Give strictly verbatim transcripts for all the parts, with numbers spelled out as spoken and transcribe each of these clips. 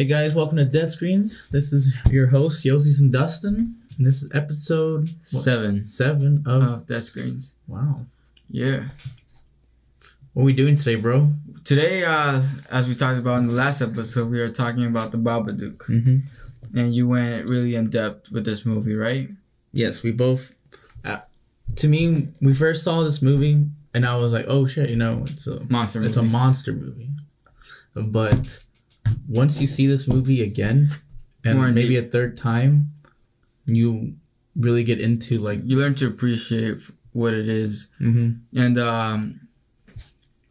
Hey guys, welcome to DEADSCREAMS. This is your host, Yosis and Dustin. And this is episode... What? Seven. Seven of... of DEADSCREAMS. Wow. Yeah. What are we doing today, bro? Today, uh, as we talked about in the last episode, we were talking about The Babadook. Mm-hmm. And you went really in-depth with this movie, right? Yes, we both... Uh, to me, we first saw this movie, and I was like, oh shit, you know, it's a... Monster movie. It's a monster movie. But... once you see this movie again, and More maybe deep. a third time, you really get into, like... You learn to appreciate what it is. Mm-hmm. And um,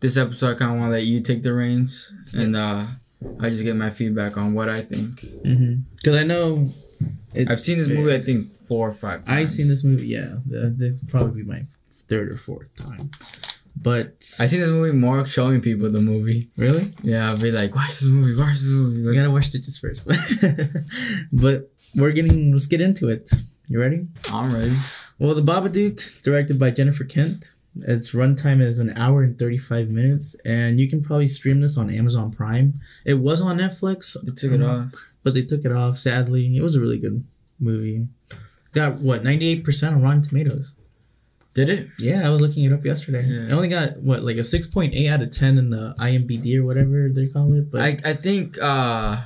this episode, I kind of want to let you take the reins. And uh, I just get my feedback on what I think. Because mm-hmm. I know... It, I've seen this movie, I think, four or five times. I've seen this movie, yeah. That'd probably be my third or fourth time. But I see this movie more showing people the movie. Really? Yeah, I'll be like, watch this movie, watch this movie. Like, we gotta watch Stitches first. But we're getting, let's get into it. You ready? I'm ready. Well, The Babadook, directed by Jennifer Kent. Its runtime is an hour and thirty-five minutes, and you can probably stream this on Amazon Prime. It was on Netflix. They took um, it off. But they took it off, sadly. It was a really good movie. Got, what, ninety-eight percent on Rotten Tomatoes. Did it? Yeah, I was looking it up yesterday. Yeah. I only got, what, like a six point eight out of ten in the I M D b or whatever they call it. But I, I think uh,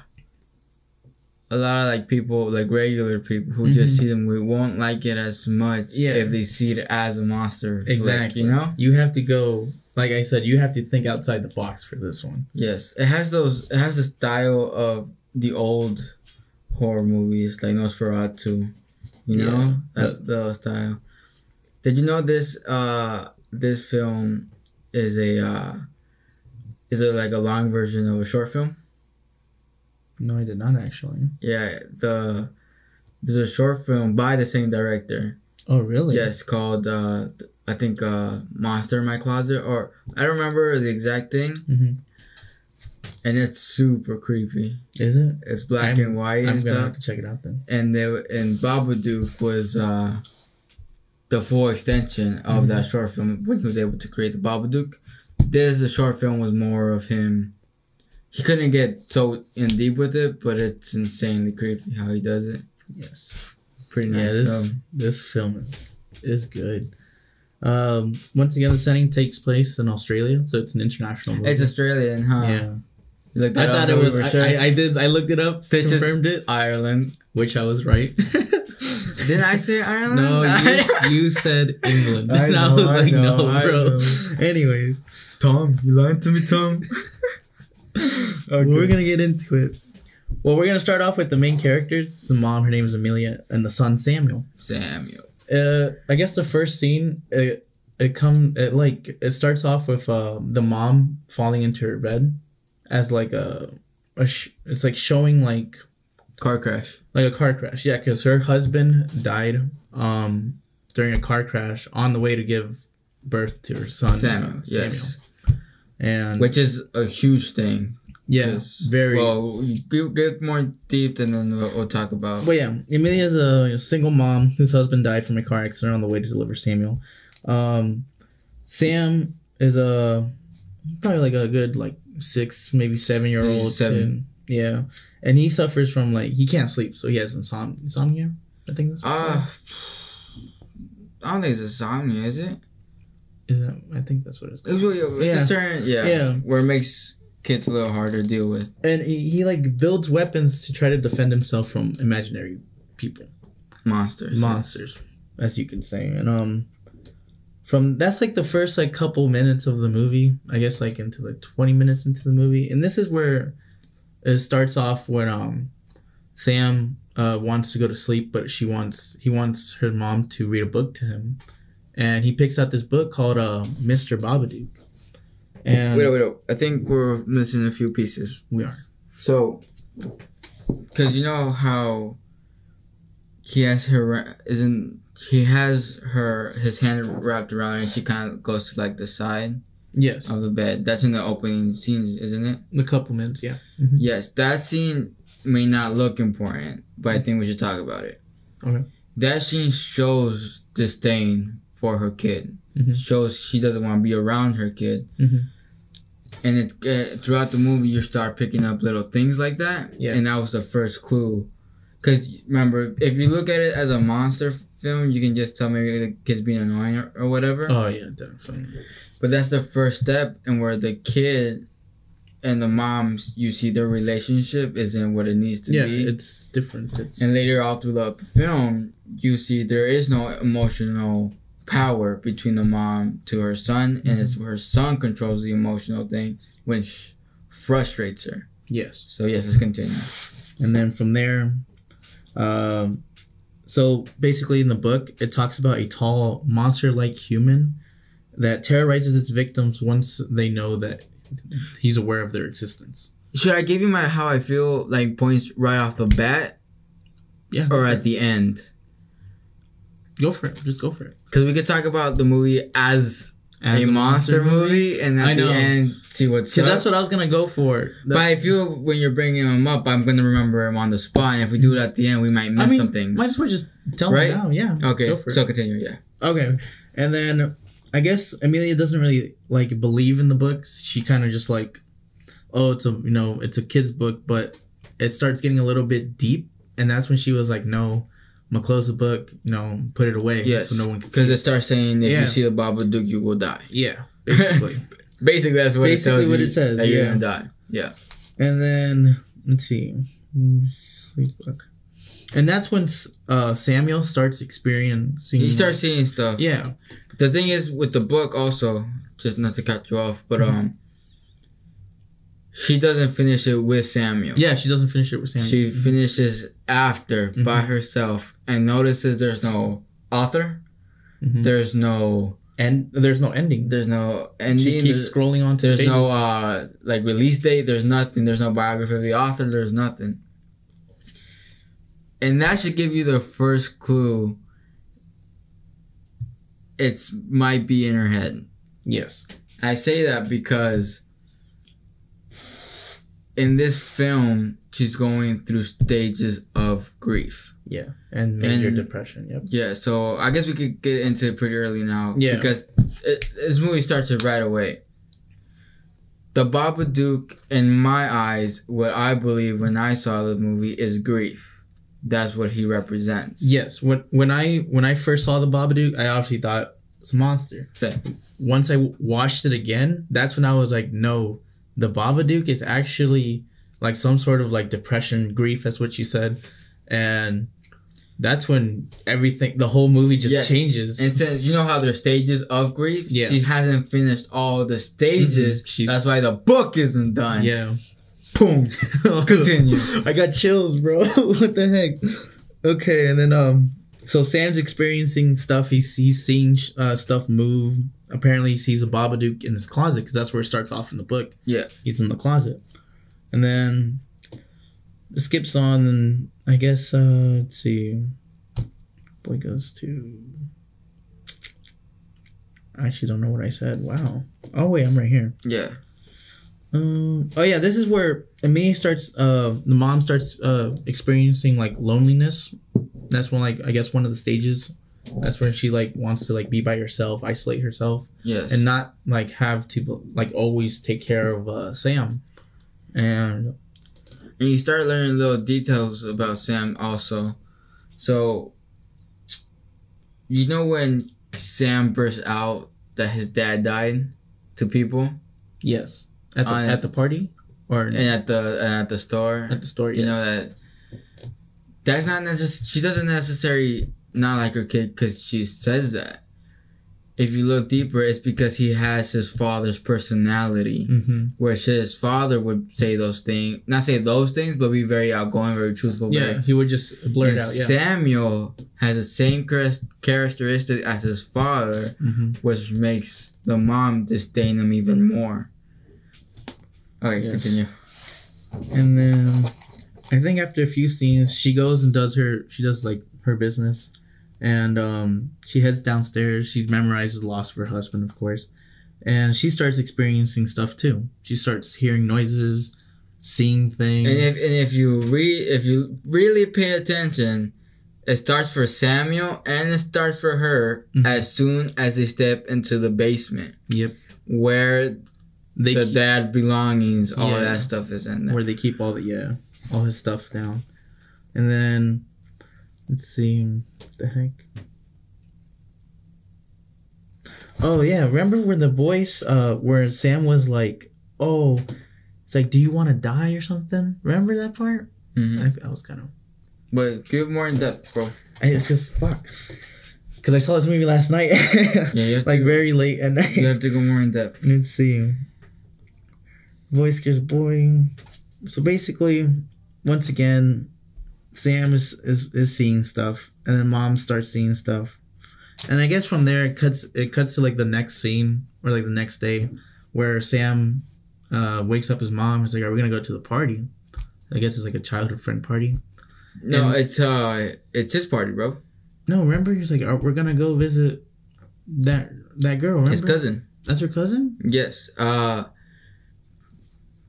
a lot of, like, people, like regular people who mm-hmm. just see them, we won't like it as much yeah. if they see it as a monster. Exactly. Flick, you know? You have to go, like I said, you have to think outside the box for this one. Yes. It has those, it has the style of the old horror movies, like Nosferatu. You know? Yeah. That's but, the style. Did you know this? Uh, this film is a uh, is it like a long version of a short film? No, I did not actually. Yeah, the there's a short film by the same director. Oh really? Yes, called uh, I think uh, Monster in My Closet, or I don't remember the exact thing. Mm-hmm. And it's super creepy. Is it? It's black I'm, and white I'm and stuff. I'm gonna have to check it out then. And they and Babadook was. Uh, The full extension of mm-hmm. that short film when he was able to create The Babadook. This the short film was more of him. He couldn't get so in deep with it, but it's insanely creepy how he does it. Yes, pretty nice. Yeah, this film. This film is is good. Um, once again, the setting takes place in Australia, so it's an international movie. It's Australian, huh? Yeah. You I thought it was. I, sure. I, I did. I looked it up. Stitches confirmed it. Ireland, which I was right. Did I say Ireland? No, you, you said England. I and know, I was I like, know, no, bro. Know. Anyways. Tom, you lied to me, Tom. Okay. We're going to get into it. Well, we're going to start off with the main characters. The mom, her name is Amelia, and the son, Samuel. Samuel. Uh, I guess the first scene, it, it, come, it, like, it starts off with uh, the mom falling into her bed as like a... a sh- it's like showing like... Car crash. Like a car crash, yeah, because her husband died um, during a car crash on the way to give birth to her son, Samuel. Uh, yes. Samuel. And which is a huge thing. Yes, yeah, very. Well, get more deep and then we'll, we'll talk about. Well, yeah, Amelia is a single mom whose husband died from a car accident on the way to deliver Samuel. Um, Sam is a probably like a good like six, maybe seven year old. Seven. Kid. Yeah. And he suffers from, like, he can't sleep, so he has insom- insomnia, I think that's what uh, I don't think it's insomnia, is it? Is it? I think that's what it's called. It's, it's yeah. a certain, yeah, yeah, where it makes kids a little harder to deal with. And he, he, like, builds weapons to try to defend himself from imaginary people. Monsters. Monsters, yeah. As you could say. And, um, from, that's, like, the first, like, couple minutes of the movie, I guess, like, into, like, twenty minutes into the movie. And this is where... It starts off when um, Sam uh, wants to go to sleep, but she wants he wants her mom to read a book to him, and he picks out this book called uh, Mister Babadook. And wait, wait, wait! I think we're missing a few pieces. We are. So, because you know how he has her isn't he has her his hand wrapped around her, and she kind of goes to like the side. Yes. Of the bed. That's in the opening scene, isn't it? The couple minutes, yeah. Mm-hmm. Yes, that scene may not look important, but I think we should talk about it. Okay. That scene shows disdain for her kid. Mm-hmm. Shows she doesn't want to be around her kid. Mm-hmm. And it uh, throughout the movie, you start picking up little things like that. Yeah. And that was the first clue. Because, remember, if you look at it as a monster film, you can just tell maybe the kid's being annoying or, or whatever. Oh, yeah, definitely. But that's the first step, and where the kid and the moms, you see their relationship isn't what it needs to yeah, be. Yeah, it's different. It's... And later, all throughout the film, you see there is no emotional power between the mom to her son, and mm-hmm. it's her son controls the emotional thing, which frustrates her. Yes. So, yes, let's continue. And then from there... Um, so basically in the book, it talks about a tall monster-like human that terrorizes its victims once they know that he's aware of their existence. Should I give you my how I feel like points right off the bat? Yeah. Or at the end? Go for it. Just go for it. Because we could talk about the movie as, as a, a monster, monster movie, movie and at I the know. end see what's up. Because that's what I was going to go for. That's but I feel when you're bringing him up, I'm going to remember him on the spot. And if we do it at the end, we might miss I mean, some things. Might as well just tell right? him now. Yeah. Okay. Go for so it. continue. Yeah. Okay. And then I guess Amelia doesn't really like believe in the books. She kind of just like, oh, it's a, you know, it's a kid's book, but it starts getting a little bit deep. And that's when she was like, no. I'm gonna close the book, you know, put it away. Yes. So no one can see it. Because it starts saying, if yeah. you see the Babadook, you will die. Yeah. Basically. basically, that's what basically it tells what you. Basically, what it says. That yeah. you're gonna die. Yeah. And then, let's see. Sleep book. And that's when uh, Samuel starts experiencing. He starts seeing stuff. Yeah. The thing is, with the book also, just not to cut you off, but, mm-hmm. um, she doesn't finish it with Samuel. Yeah, she doesn't finish it with Samuel. She finishes after mm-hmm. by herself and notices there's no author. Mm-hmm. There's no and there's no ending. There's no ending. She keeps there's, scrolling on to There's pages. no uh, like release date. There's nothing. There's no biography of the author. There's nothing. And that should give you the first clue. It's might be in her head. Yes. I say that because in this film, she's going through stages of grief. Yeah, and major and, depression, yep. Yeah, so I guess we could get into it pretty early now. Yeah. Because it, this movie starts it right away. The Babadook, in my eyes, what I believe when I saw the movie is grief. That's what he represents. Yes, when when I when I first saw the Babadook, I obviously thought it was a monster. Same. Once I watched it again, that's when I was like, no. The Babadook is actually like some sort of like depression, grief, that's what you said. And that's when everything, the whole movie just yes. changes. And since you know how there's stages of grief, yeah. she hasn't finished all the stages. Mm-hmm. That's why the book isn't done. Yeah. Boom. Continue. I got chills, bro. What the heck? Okay. And then, um, so Sam's experiencing stuff. He's, he's seeing uh, stuff move. Apparently, he sees a Babadook in his closet because that's where it starts off in the book. Yeah. He's in the closet. And then it skips on, and I guess, uh, let's see. Boy goes to... I actually don't know what I said. Wow. Oh, wait, I'm right here. Yeah. Um, oh, yeah, this is where Amelia starts, uh, the mom starts uh, experiencing, like, loneliness. That's when, like, I guess one of the stages... That's when she like wants to like be by herself, isolate herself, yes, and not like have to like always take care of uh, Sam. And and you start learning little details about Sam also. So you know when Sam burst out that his dad died to people. Yes, at the, on, at the party or and at the and at the store at the store. You yes. know that that's not necessary. She doesn't necessarily. Not like her kid because she says that. If you look deeper, it's because he has his father's personality. Mm-hmm. Where his father would say those things. Not say those things, but be very outgoing, very truthful. Yeah, he would just blurt and out. Yeah. Samuel has the same characteristic as his father, mm-hmm. which makes the mom disdain him even more. Okay, yes. Continue. And then I think after a few scenes, she goes and does her... She does like her business... And um, she heads downstairs. She memorizes the loss of her husband, of course. And she starts experiencing stuff, too. She starts hearing noises, seeing things. And if, and if you re- if you really pay attention, it starts for Samuel and it starts for her mm-hmm. as soon as they step into the basement. Yep. Where They the keep, dad belongings, all yeah, that stuff is in there. Where they keep all the yeah, all his stuff down. And then let's see, what the heck? Oh yeah, remember where the voice, uh, where Sam was like, "Oh, it's like, do you want to die or something?" Remember that part? Mm-hmm. I, I was kind of. But give more in depth, bro. And it's just fuck. Because I saw this movie last night. Yeah, you have like to, very late at night. You have to go more in depth. Let's see. Voice gets boring. So basically, once again, Sam is, is, is seeing stuff, and then Mom starts seeing stuff. And I guess from there it cuts it cuts to like the next scene or like the next day where Sam uh, wakes up his mom. He's like, "Are we gonna go to the party?" I guess it's like a childhood friend party. No, and it's uh, it's his party, bro. No, remember he's like, "Are we gonna go visit that that girl?" Remember? His cousin. That's her cousin. Yes. Uh,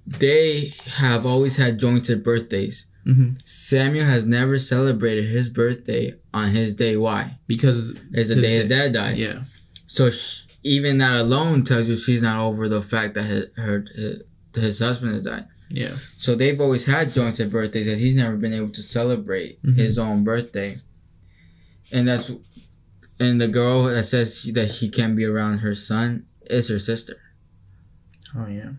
they have always had jointed birthdays. Mm-hmm. Samuel has never celebrated his birthday on his day. Why? Because it's the his day his dad died. Yeah. So she, even that alone tells you she's not over the fact that his, her his, his husband has died. Yeah. So they've always had jointed birthdays that he's never been able to celebrate mm-hmm. his own birthday. And that's and the girl that says that he can't be around her son is her sister. Oh yeah.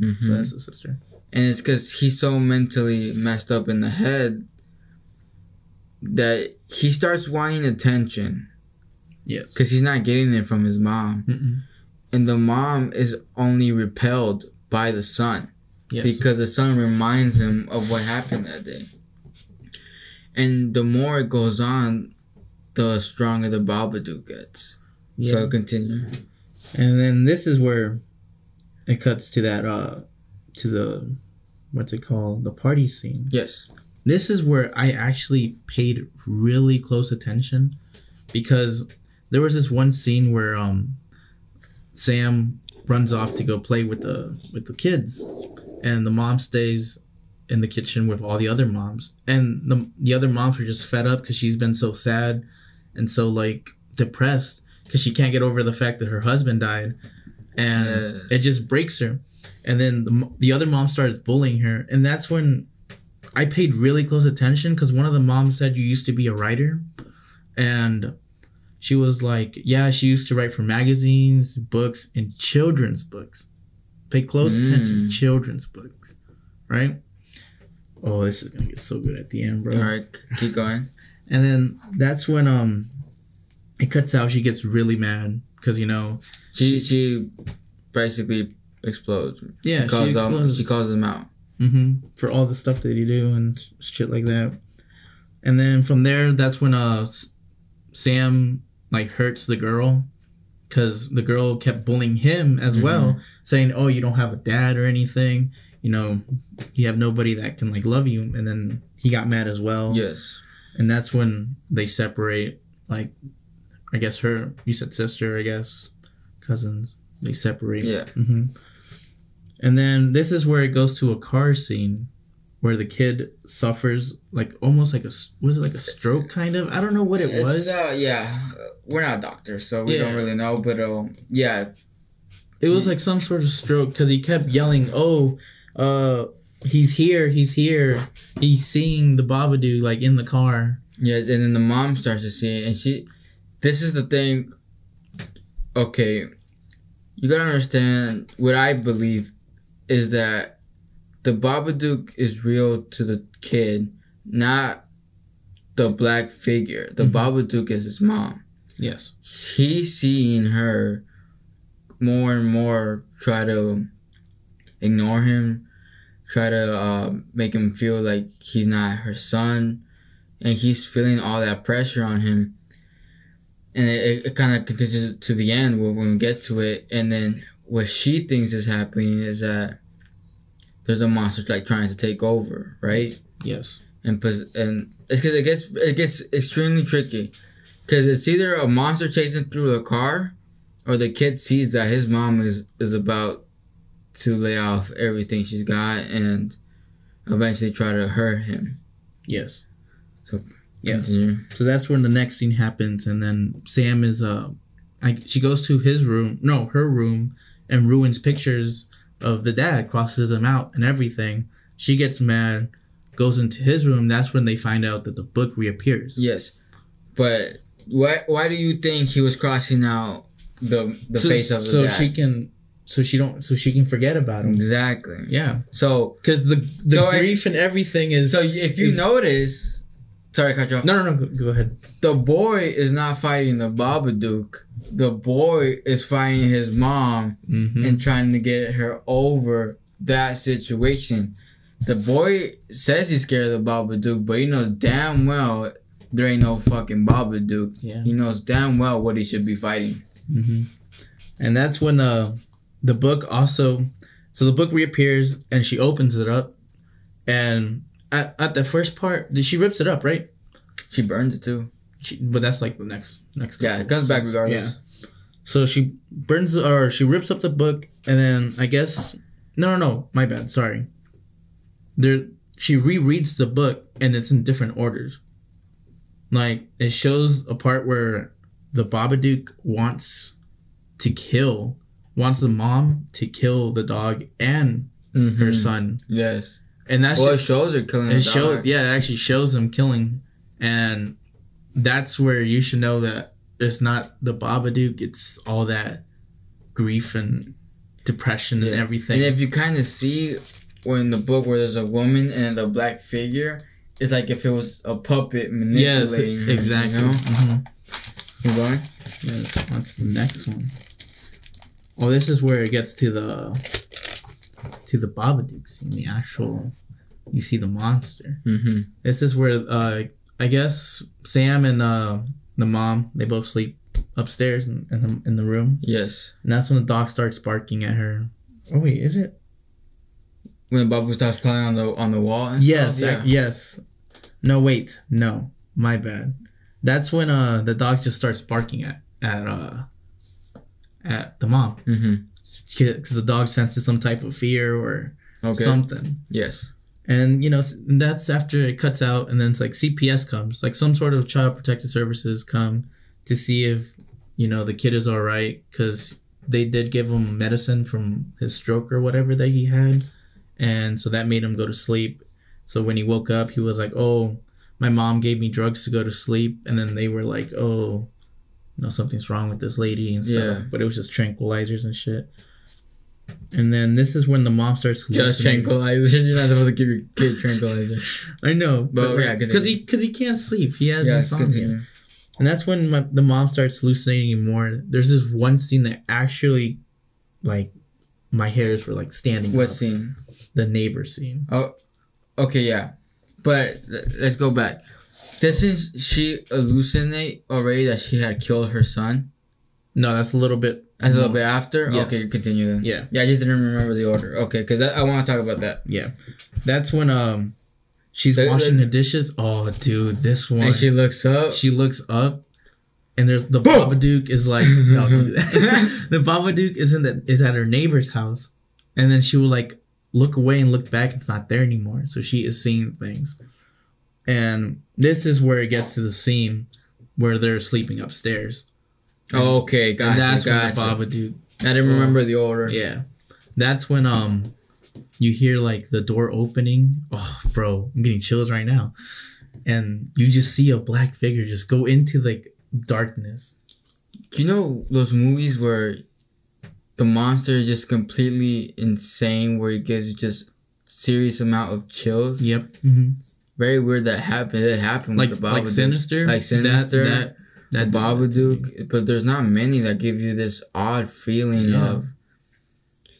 Mm-hmm. So that's his sister. And it's because he's so mentally messed up in the head that he starts wanting attention. Yes. Because he's not getting it from his mom. Mm-mm. And the mom is only repelled by the son. Yes. Because the son reminds him of what happened that day. And the more it goes on, the stronger the Babadook gets. Yeah. So continue. And then this is where it cuts to that... Uh, to the, what's it called? The party scene. Yes. This is where I actually paid really close attention because there was this one scene where um, Sam runs off to go play with the with the kids, and the mom stays in the kitchen with all the other moms, and the the other moms are just fed up because she's been so sad and so like depressed because she can't get over the fact that her husband died, and yeah. it just breaks her. And then the, the other mom starts bullying her. And that's when I paid really close attention because one of the moms said, "You used to be a writer." And she was like, yeah, she used to write for magazines, books, and children's books. Pay close mm. attention to children's books. Right? Oh, this is going to get so good at the end, bro. All right. Keep going. And then that's when um, it cuts out. She gets really mad because, you know. She, she, she basically... explodes. Yeah, she calls, she explodes. Out, she calls him out. Mm-hmm. For all the stuff that you do and shit like that. And then from there, that's when uh, Sam like hurts the girl because the girl kept bullying him as mm-hmm. well, saying, "Oh, you don't have a dad or anything. You know, you have nobody that can like love you." And then he got mad as well. Yes. And that's when they separate. Like, I guess her. You said sister. I guess cousins. They separate. Yeah. Mm-hmm. And then this is where it goes to a car scene where the kid suffers like almost like a, was it like a stroke kind of? I don't know what it it's, was. Uh, yeah. We're not doctors, so we yeah. don't really know. But um, yeah. It was like some sort of stroke because he kept yelling, oh, uh, he's here. He's here. He's seeing the Babadook like in the car. Yes. And then the mom starts to see it. And she, this is the thing. Okay. You gotta understand what I believe is that the Babadook is real to the kid, not the black figure. The mm-hmm. Babadook is his mom. Yes. He's seeing her more and more try to ignore him, try to uh, make him feel like he's not her son, and he's feeling all that pressure on him. And it, it kind of continues to the end when we get to it. And then what she thinks is happening is that there's a monster like trying to take over, right? Yes. And and it's because it gets it gets extremely tricky, because it's either a monster chasing through a car, or the kid sees that his mom is is about to lay off everything she's got and eventually try to hurt him. Yes. So. Yeah, so that's when the next scene happens, and then Sam is, uh, I, she goes to his room, no, her room, and ruins pictures of the dad crosses him out and everything. She gets mad, goes into his room. That's when they find out that the book reappears. Yes. But why why do you think he was crossing out the the so, face of the so dad? So she can so she don't so she can forget about him. Exactly. Yeah. So cuz the the so grief if, and everything is So if you is, notice Sorry, I cut you off. No, no, no. Go, go ahead. The boy is not fighting the Babadook. The boy is fighting his mom mm-hmm. and trying to get her over that situation. The boy says he's scared of the Babadook, but he knows damn well there ain't no fucking Babadook. Yeah. He knows damn well what he should be fighting. Mm-hmm. And that's when uh, the book also... So the book reappears, and she opens it up, and... At, at the first part, she rips it up, right? She burns it too. She, but that's like the next next. Yeah, it comes back regardless. Yeah. So she burns or she rips up the book, and then I guess no, no, no, my bad, sorry. There, she rereads the book, and it's in different orders. Like it shows a part where the Babadook wants to kill, wants the mom to kill the dog and mm-hmm. her son. Yes. And that's well, just, it shows her killing. It shows, yeah, it actually shows him killing, and that's where you should know that it's not the Babadook; it's all that grief and depression yeah. and everything. And if you kind of see, or in the book where there's a woman and a black figure, it's like if it was a puppet manipulating. Yes, exactly. You know? Mm-hmm. Move on. Yes, that's the next one. Oh, this is where it gets to the. To the Babadook scene, the actual, you see the monster. Mm-hmm. This is where uh, I guess Sam and uh, the mom, they both sleep upstairs in, in, the, in the room. Yes. And that's when the dog starts barking at her. Oh wait, is it? When the Babadook starts climbing on the on the wall. And yes. Yeah. I, yes. No wait, no, my bad. That's when uh the dog just starts barking at at uh at the mom. Mm-hmm. Because the dog senses some type of fear or okay. something. Yes. And, you know, that's after it cuts out, and then it's like C P S comes. Like some sort of child protective services come to see if, you know, the kid is all right. Because they did give him medicine from his stroke or whatever that he had. And so that made him go to sleep. So when he woke up, he was like, oh, my mom gave me drugs to go to sleep. And then they were like, oh... You know, something's wrong with this lady and stuff. Yeah. But it was just tranquilizers and shit. And then this is when the mom starts hallucinating. Just tranquilizers? You're not supposed to give your kid tranquilizers. I know. But, but yeah, because he, he can't sleep. He has yeah, insomnia. And that's when my, the mom starts hallucinating more. There's this one scene that actually, like, my hairs were, like, standing what up. What scene? The neighbor scene. Oh, okay, yeah. But let's go back. Doesn't she hallucinate already that she had killed her son? No, that's a little bit... That's a little bit after? Yes. Okay, continue then. Yeah. Yeah, I just didn't remember the order. Okay, because I, I want to talk about that. Yeah. That's when um, she's the, washing the, the dishes. Oh, dude, this one. And she looks up. She looks up, and there's the Boom! Babadook is like... No, don't do that. The Babadook is, in the, is at her neighbor's house, and then she will, like, look away and look back. It's not there anymore, so she is seeing things. And this is where it gets to the scene where they're sleeping upstairs. And, okay, gotcha. And that's gotcha. When the Babadook. I didn't remember the order. Yeah, that's when um, you hear like the door opening. Oh, bro, I'm getting chills right now. And you just see a black figure just go into like darkness. You know those movies where the monster is just completely insane, where it gives just serious amount of chills. Yep. Mm-hmm. Very weird that happened. It happened like, with the Babadook. Like Sinister? Like Sinister. That, that, that Babadook. But there's not many that give you this odd feeling yeah. of...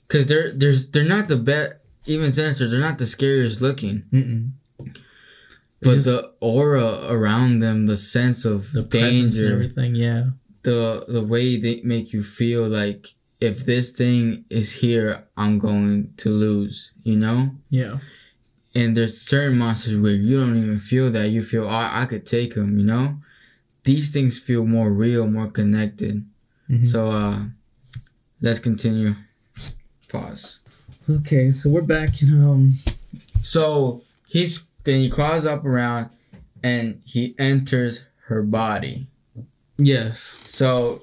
Because they're, there's, they're not the best... Even Sinister, they're not the scariest looking. Mm-mm. But just, the aura around them, the sense of the danger. And everything, yeah. The, the way they make you feel like, if this thing is here, I'm going to lose. You know? Yeah. And there's certain monsters where you don't even feel that. You feel, oh, I could take them, you know? These things feel more real, more connected. Mm-hmm. So, uh, let's continue. Pause. Okay, so we're back, you know. So, he's then he crawls up around, and he enters her body. Yes. So,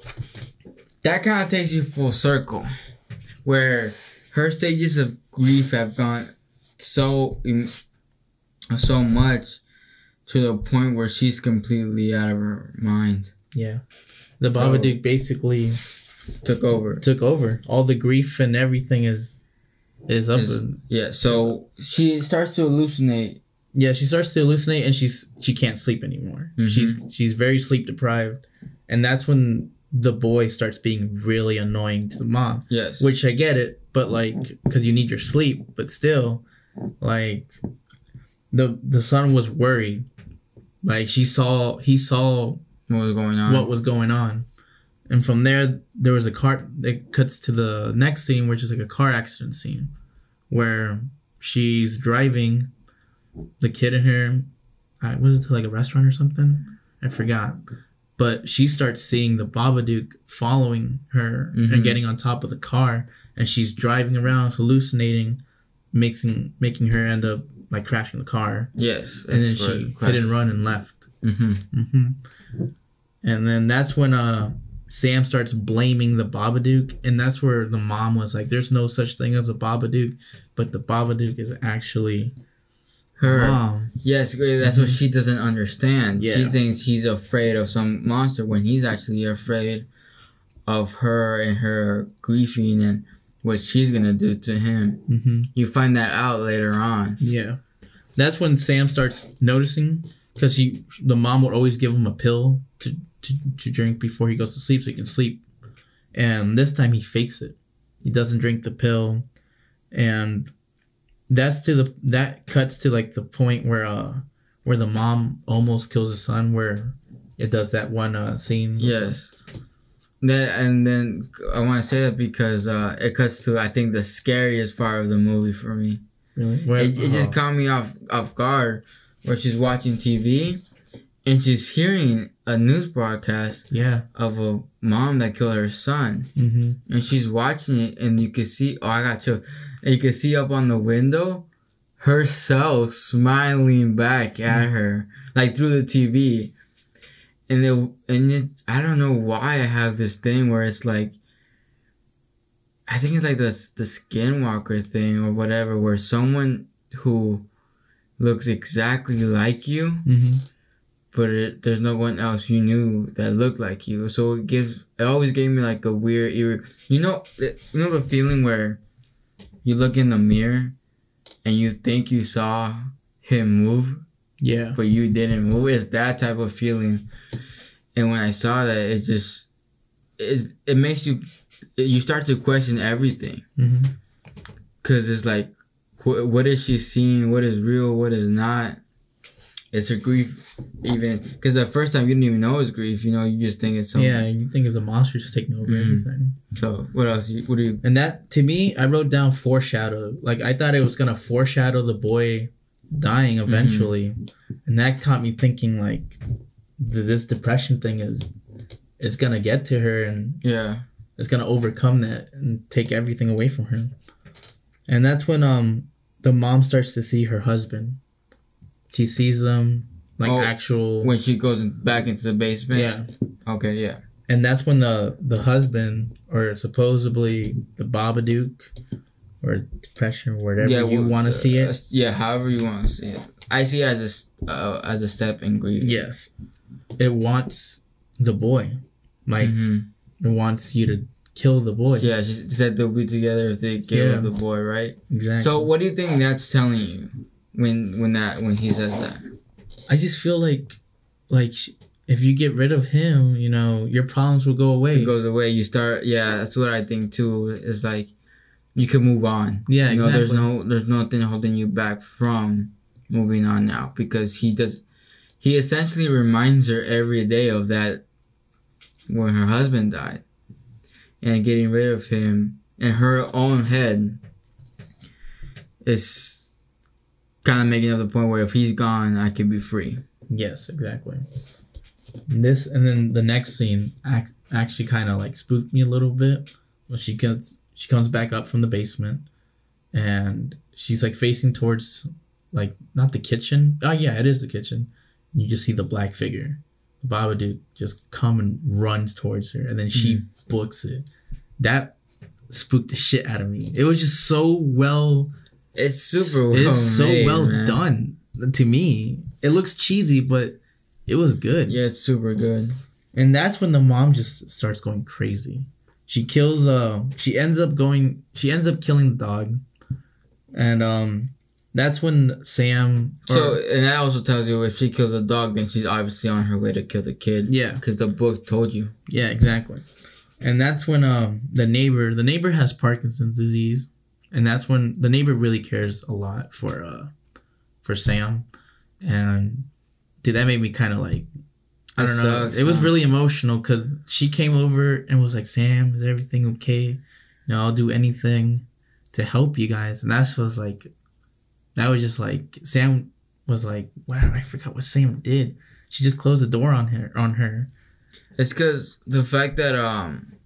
that kind of takes you full circle. Where her stages of grief have gone so so much to the point where she's completely out of her mind. Yeah. The Babadook so, basically took over. Took over. All the grief and everything is is up. Is, and, yeah, so she starts to hallucinate. Yeah, she starts to hallucinate and she's she can't sleep anymore. Mm-hmm. She's she's very sleep deprived. And that's when the boy starts being really annoying to the mom. Yes. Which I get it, but like, because you need your sleep, but still, like, the the son was worried. Like, she saw, he saw what was going on. What was going on. And from there, there was a car, it cuts to the next scene, which is like a car accident scene, where she's driving the kid in her, I was it to like a restaurant or something? I forgot. But she starts seeing the Babadook following her mm-hmm. and getting on top of the car. And she's driving around, hallucinating, making making her end up like crashing the car. Yes. And then she crashed. Hit and run and left. Mm-hmm. Mm-hmm. And then that's when uh, Sam starts blaming the Babadook. And that's where the mom was like, there's no such thing as a Babadook. But the Babadook is actually... her mom. Yes, that's mm-hmm. what she doesn't understand. Yeah. She thinks he's afraid of some monster when he's actually afraid of her and her grieving and what she's gonna do to him. Mm-hmm. You find that out later on. Yeah, that's when Sam starts noticing, because she, the mom would always give him a pill to, to to drink before he goes to sleep so he can sleep. And this time he fakes it. He doesn't drink the pill, and. That's to the that cuts to like the point where uh where the mom almost kills the son, where it does that one uh scene. Yes. That, and then I want to say that because uh it cuts to I think the scariest part of the movie for me. Really? Where, it, it uh-huh. just caught me off off guard, where she's watching T V and she's hearing a news broadcast. Yeah. Of a mom that killed her son. Mm-hmm. And she's watching it, and you can see. Oh, I got choked. And you can see up on the window herself smiling back at her, like through the T V. And it, and it, I don't know why I have this thing where it's like, I think it's like this, the skinwalker thing or whatever, where someone who looks exactly like you, mm-hmm. but it, there's no one else you knew that looked like you. So it gives, it always gave me like a weird, eerie, you know, you know the feeling where you look in the mirror and you think you saw him move. Yeah. But you didn't move. It's that type of feeling. And when I saw that, it just, it, it makes you, you start to question everything. Mm-hmm. Because it's like, wh- what is she seeing? What is real? What is not? It's her grief, even. Because the first time you didn't even know it's grief. You know, you just think it's something. Yeah, you think it's a monster just taking over mm-hmm. everything. So, what else? You, what do you... And that, to me, I wrote down foreshadow. Like, I thought it was going to foreshadow the boy dying eventually. Mm-hmm. And that caught me thinking, like, th- this depression thing is... It's going to get to her and... Yeah. It's going to overcome that and take everything away from her. And that's when um the mom starts to see her husband. She sees them, like oh, actual... When she goes back into the basement? Yeah. Okay, yeah. And that's when the, the husband, or supposedly the Babadook, or depression, or whatever yeah, you want to see it. Uh, yeah, however you want to see it. I see it as a, uh, as a step in grief. Yes. It wants the boy. Like, mm-hmm. it wants you to kill the boy. Yeah, she said they'll be together if they kill yeah. the boy, right? Exactly. So what do you think that's telling you? When when that when he says that, I just feel like, like if you get rid of him, you know, your problems will go away. It goes away. You start, yeah. That's what I think too. Is like, you can move on. Yeah, you know, exactly. There's no there's nothing holding you back from moving on now, because he does. He essentially reminds her every day of that when her husband died, and getting rid of him in her own head is. Kind of making up the point where if he's gone, I could be free. Yes, exactly. This and then the next scene act, actually kind of like spooked me a little bit. When she comes, she comes back up from the basement, and she's like facing towards, like not the kitchen. Oh yeah, it is the kitchen. And you just see the black figure, the Babadook, just come and runs towards her, and then she mm. books it. That spooked the shit out of me. It was just so well. It's super. Well it's so made, well man. done to me. It looks cheesy, but it was good. Yeah, it's super good. And that's when the mom just starts going crazy. She kills. Uh, she ends up going. She ends up killing the dog, and um, that's when Sam. Or, so and that also tells you if she kills a dog, then she's obviously on her way to kill the kid. Yeah, because the book told you. Yeah, exactly. And that's when um the neighbor the neighbor has Parkinson's disease, and that's when the neighbor really cares a lot for uh for Sam, and dude, that made me kind of like. I don't know. Sucks, it was huh? really emotional because she came over and was like, "Sam, is everything okay? You know, I'll do anything to help you guys." And that was like, that was just like Sam was like, "Wow, I forgot what Sam did." She just closed the door on her. On her. It's because the fact that um,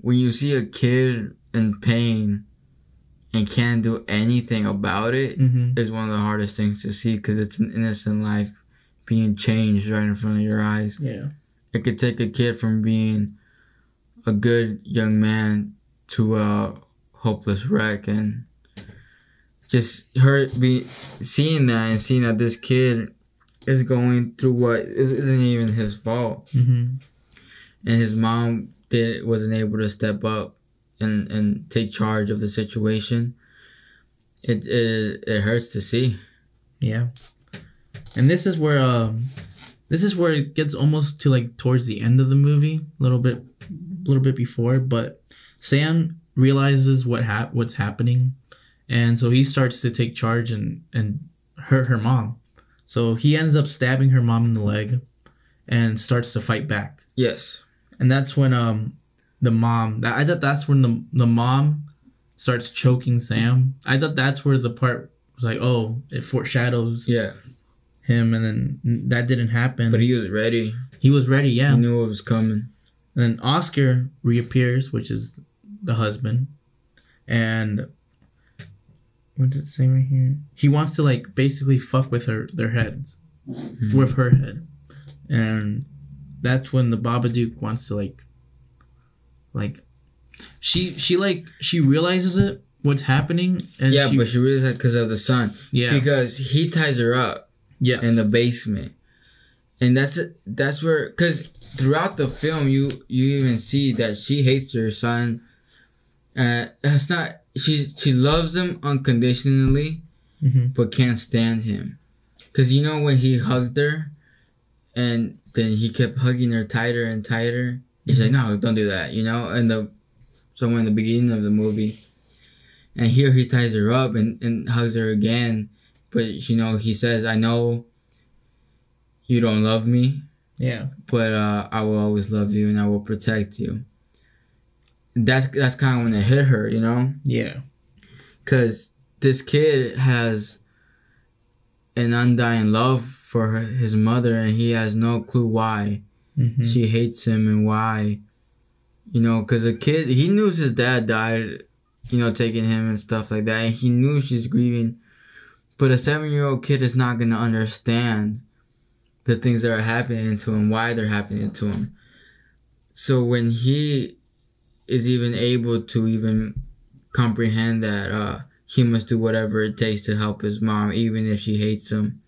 when you see a kid in pain and can't do anything about it, mm-hmm. is one of the hardest things to see because it's an innocent life being changed right in front of your eyes. Yeah. It could take a kid from being a good young man to a hopeless wreck, and just her be seeing that and seeing that this kid is going through what isn't even his fault. Mm-hmm. And his mom did wasn't able to step up and, and take charge of the situation. It, it it hurts to see. Yeah. And this is where um, this is where it gets almost to like towards the end of the movie, a little bit, little bit before. But Sam realizes what hap- what's happening, and so he starts to take charge and and hurt her mom. So he ends up stabbing her mom in the leg, and starts to fight back. Yes. And that's when um the mom. I thought that's when the the mom starts choking Sam. I thought that's where the part was like, oh, it foreshadows. Yeah. Him, and then that didn't happen. But he was ready. He was ready, yeah. He knew what was coming. And then Oscar reappears, which is the husband. And what does it say right here? He wants to, like, basically fuck with her, their heads. Mm-hmm. With her head. And that's when the Babadook wants to, like, like, she, she like, she realizes it, what's happening. And yeah, she, but she realizes it because of the son. Yeah. Because he ties her up. Yeah, in the basement, and that's that's where, because throughout the film you you even see that she hates her son. Uh, it's not she she loves him unconditionally, mm-hmm. but can't stand him, because you know when he hugged her, and then he kept hugging her tighter and tighter. He's mm-hmm. like, no, don't do that, you know. And the somewhere in the beginning of the movie, and here he ties her up and, and hugs her again. But, you know, he says, I know you don't love me. Yeah. But uh, I will always love you and I will protect you. That's that's kind of when it hit her, you know? Yeah. Because this kid has an undying love for her, his mother, and he has no clue why mm-hmm. she hates him and why. You know, because a kid, he knew his dad died, you know, taking him and stuff like that. And he knew she's grieving. But a seven-year-old kid is not going to understand the things that are happening to him, why they're happening to him. So when he is even able to even comprehend that uh, he must do whatever it takes to help his mom, even if she hates him,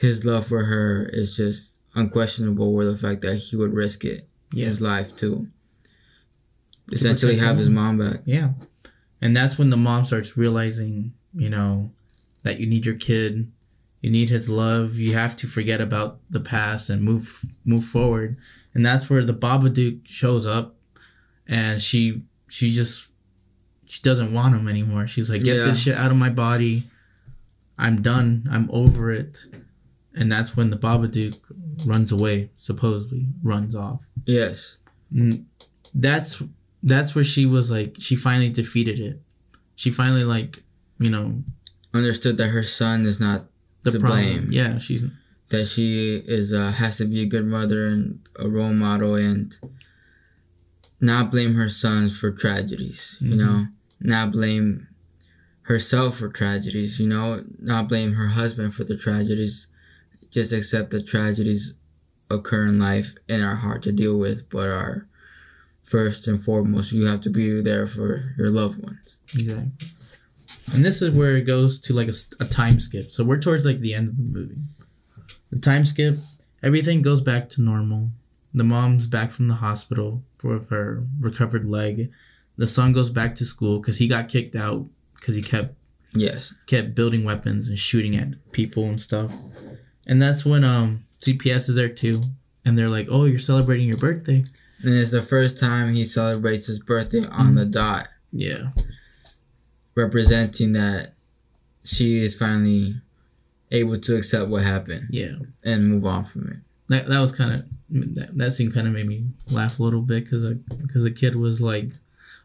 his love for her is just unquestionable, with the fact that he would risk it, yeah. his life, to essentially have his mom back. Yeah. And that's when the mom starts realizing, you know, that you need your kid, you need his love, you have to forget about the past and move move forward. And that's where the Babadook shows up, and she she just she doesn't want him anymore. She's like, get yeah. this shit out of my body. I'm done. I'm over it. And that's when the Babadook runs away, supposedly runs off. Yes. And that's that's where she was like, she finally defeated it. She finally, like, you know, understood that her son is not the to problem. blame. Yeah, she's that she is uh, has to be a good mother and a role model, and not blame her sons for tragedies. Mm-hmm. You know, not blame herself for tragedies. You know, not blame her husband for the tragedies. Just accept that tragedies occur in life and are hard to deal with, but are first and foremost. You have to be there for your loved ones. Exactly. And this is where it goes to like a, a time skip. So we're towards like the end of the movie. The time skip, everything goes back to normal. The mom's back from the hospital for her recovered leg. The son goes back to school because he got kicked out because he kept yes kept building weapons and shooting at people and stuff. And that's when um, C P S is there too. And they're like, oh, you're celebrating your birthday. And it's the first time he celebrates his birthday on mm-hmm. the dot. Yeah. Representing that she is finally able to accept what happened. Yeah. And move on from it. That that was kind of, that, that scene kind of made me laugh a little bit because because the kid was like,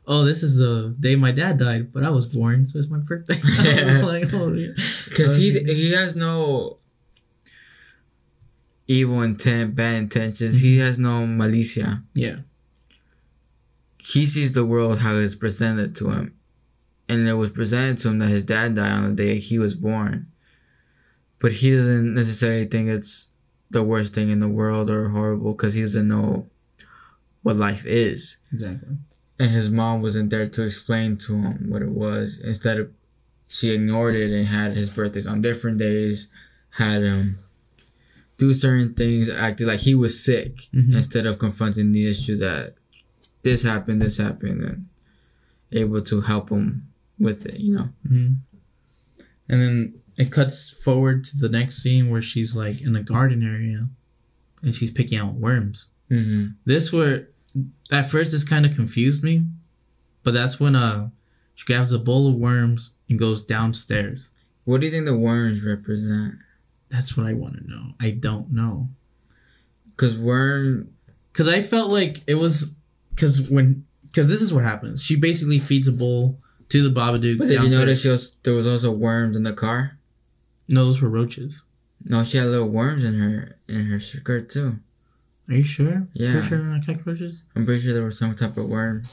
oh, this is the day my dad died, but I was born, so it's my birthday. I was like, oh, yeah. Because so he, he has no evil intent, bad intentions. He has no malicia. Yeah. He sees the world how it's presented to him. And it was presented to him that his dad died on the day he was born. But he doesn't necessarily think it's the worst thing in the world or horrible because he doesn't know what life is. Exactly. And his mom wasn't there to explain to him what it was. Instead, of, she ignored it and had his birthdays on different days, had him do certain things, acted like he was sick mm-hmm. instead of confronting the issue that this happened, this happened, and able to help him with it, you know? Mm-hmm. And then it cuts forward to the next scene where she's like in a garden area and she's picking out worms. Mm-hmm. This where, at first this kind of confused me, but that's when uh, she grabs a bowl of worms and goes downstairs. What do you think the worms represent? That's what I want to know. I don't know. Because worm... Because I felt like it was... Because when... Because this is what happens. She basically feeds a bowl to the Babadook. But did you notice she was, there was also worms in the car? No, those were roaches. No, she had little worms in her in her skirt too. Are you sure? Yeah. Pretty sure they're not cockroaches? I'm pretty sure there was some type of worm.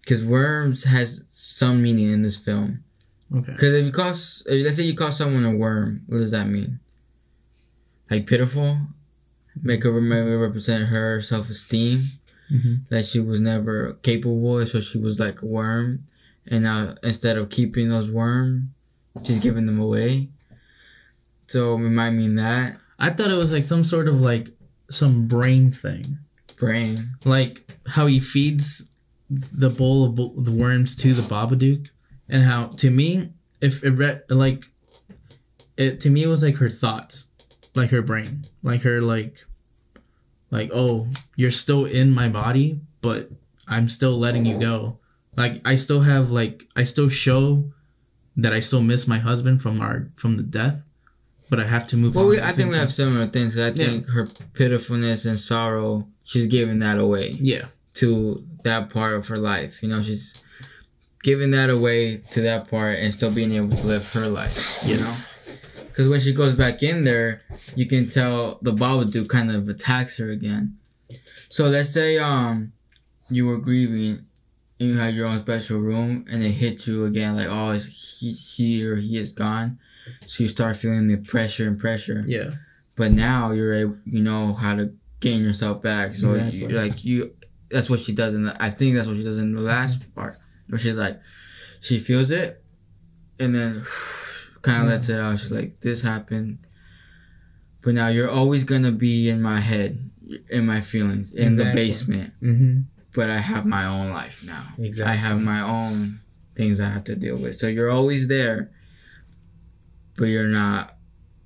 Because mm-hmm. worms has some meaning in this film. Okay. Because if you call, if, let's say you call someone a worm, what does that mean? Like pitiful, make her maybe represent her self-esteem. Mm-hmm. That she was never capable, so she was like a worm, and now instead of keeping those worms, she's giving them away. So it might mean that. I thought it was like some sort of like some brain thing. Brain. Like how he feeds the bowl of bo- the worms to the Babadook, and how to me, if it re- like, it to me it was like her thoughts, like her brain, like her like. Like, oh, you're still in my body, but I'm still letting you go. Like, I still have, like, I still show that I still miss my husband from our from the death, but I have to move well, on. Well, I think we time. have similar things. I think yeah. her pitifulness and sorrow, she's giving that away. Yeah. To that part of her life. You know, she's giving that away to that part and still being able to live her life, you know? Because when she goes back in there, you can tell the Babadook kind of attacks her again. So let's say um, you were grieving and you had your own special room and it hit you again. Like, oh, he, he or he is gone. So you start feeling the pressure and pressure. Yeah. But now you're able, you know how to gain yourself back. So exactly. you, like you, that's what she does. In the, I think that's what she does in the last part. Where she's like, she feels it and then... kind of lets it out. She's like, this happened, but now you're always gonna be in my head, in my feelings, in exactly. the basement. Mm-hmm. But I have my own life now. Exactly. I have my own things I have to deal with. So you're always there, but you're not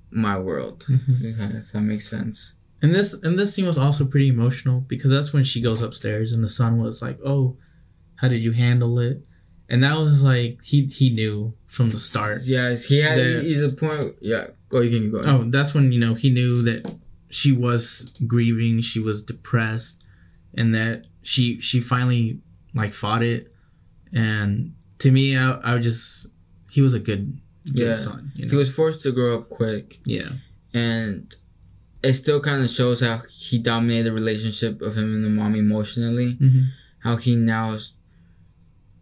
my world. Mm-hmm. If that makes sense. And this and this scene was also pretty emotional because that's when she goes upstairs and the son was like, "Oh, how did you handle it?" And that was like he he knew from the start. Yes, he had. That, he's a point. Yeah, go. You can go. Ahead. Oh, that's when you know he knew that she was grieving, she was depressed, and that she she finally like fought it. And to me, I I just he was a good, good yeah. son. You know? He was forced to grow up quick. Yeah, and it still kind of shows how he dominated the relationship of him and the mom emotionally. Mm-hmm. How he now.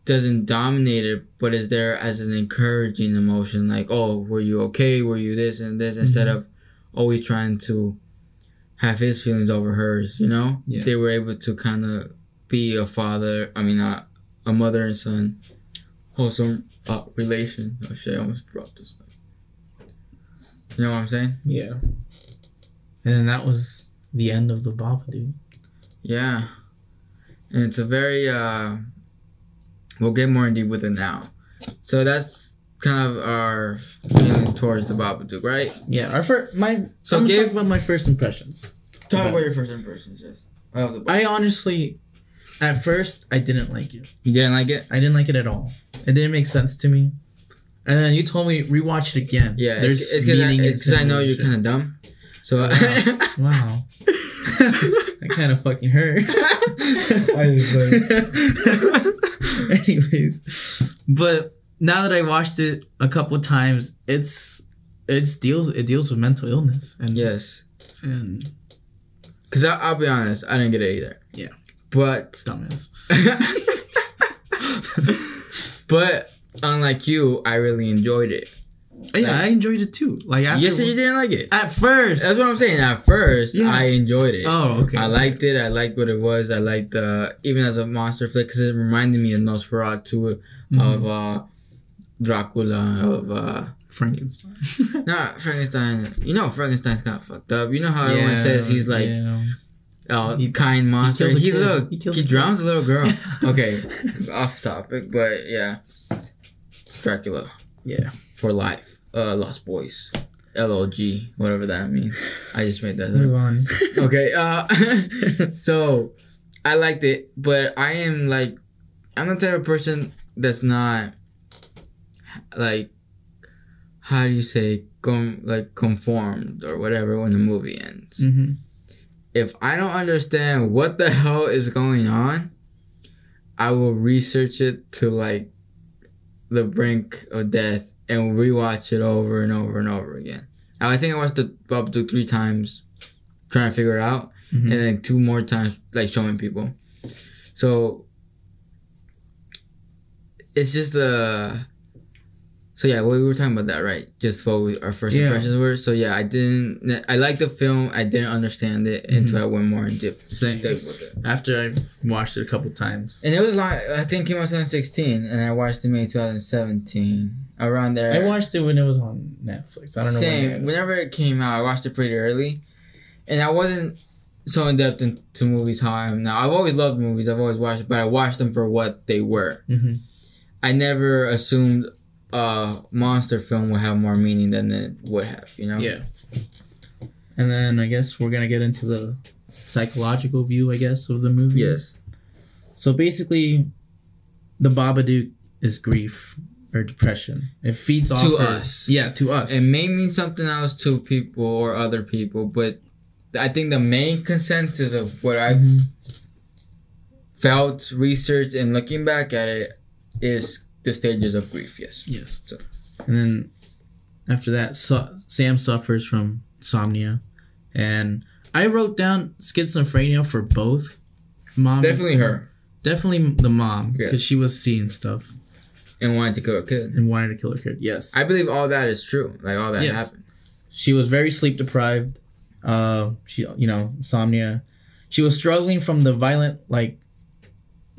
Doesn't dominate it, but is there as an encouraging emotion, like, oh, were you okay, were you this and this, mm-hmm. instead of always trying to have his feelings over hers, you know? Yeah. They were able to kind of be a father, I mean, a, a mother and son, wholesome uh, relation. Oh, shit, I almost dropped this. You know what I'm saying? Yeah. And then that was the end of The Babadook. Yeah. And it's a very, uh, we'll get more in deep with it now. So that's kind of our feelings towards The Babadook, right? Yeah. Our first, my, so I'm give, talk about my first impressions. Talk about, about your first impressions, yes. Of the I honestly, at first, I didn't like it. You didn't like it? I didn't like it at all. It didn't make sense to me. And then you told me rewatch it again. Yeah, There's it's because I, I know you're kind of dumb. So wow, wow. That kind of fucking hurt. I just like, anyways, but now that I watched it a couple of times, it's it's deals it deals with mental illness and yes, and because I'll be honest, I didn't get it either. Yeah, but dumbass. But unlike you, I really enjoyed it. Yeah, like, I enjoyed it too. Like after you said you didn't like it at first. That's what I'm saying. At first, yeah. I enjoyed it. Oh, okay. I liked it. I liked what it was. I liked the uh, even as a monster flick because it reminded me of Nosferatu, mm-hmm. of uh, Dracula, of uh, Frankenstein. Not Frankenstein. You know Frankenstein's kind of fucked up. You know how yeah, everyone says he's like yeah. uh, he, kind monster. He, he look he, he drowns a little girl. Okay, off topic, but yeah, Dracula. Yeah. For life, uh, Lost Boys, L O G, whatever that means. I just made that up. Move on. Okay, uh, so I liked it, but I am like, I'm the type of person that's not like, how do you say, com- like conformed or whatever when the movie ends. Mm-hmm. If I don't understand what the hell is going on, I will research it to like the brink of death. And rewatch it over and over and over again. I think I watched the Babadook three times, trying to figure it out, mm-hmm. and then two more times, like showing people. So it's just uh so yeah, well, we were talking about that, right? Just what we, our first yeah. impressions were. So yeah, I didn't. I liked the film. I didn't understand it mm-hmm. until I went more in depth. Same. Depth with it. After I watched it a couple times, and it was like I think it came out twenty sixteen, and I watched it in twenty seventeen. Around there. I watched it when it was on Netflix. I don't know. Same. When Whenever it came out, I watched it pretty early. And I wasn't so in-depth into movies how I am now. I've always loved movies. I've always watched but I watched them for what they were. Mm-hmm. I never assumed a monster film would have more meaning than it would have, you know? Yeah. And then I guess we're going to get into the psychological view, I guess, of the movie. Yes. So basically, The Babadook is grief. Or depression. It feeds off to us. Yeah, to us. It may mean something else to people or other people, but I think the main consensus of what I've mm-hmm. felt, researched, and looking back at it is the stages of grief. Yes. Yes. So. And then after that, so- Sam suffers from insomnia, and I wrote down schizophrenia for both. Mom. Definitely and, her. Definitely the mom because yes. she was seeing stuff. And wanted to kill her kid. And wanted to kill her kid, yes. I believe all that is true. Like, all that yes. happened. She was very sleep-deprived. Uh, she, you know, insomnia. She was struggling from the violent, like,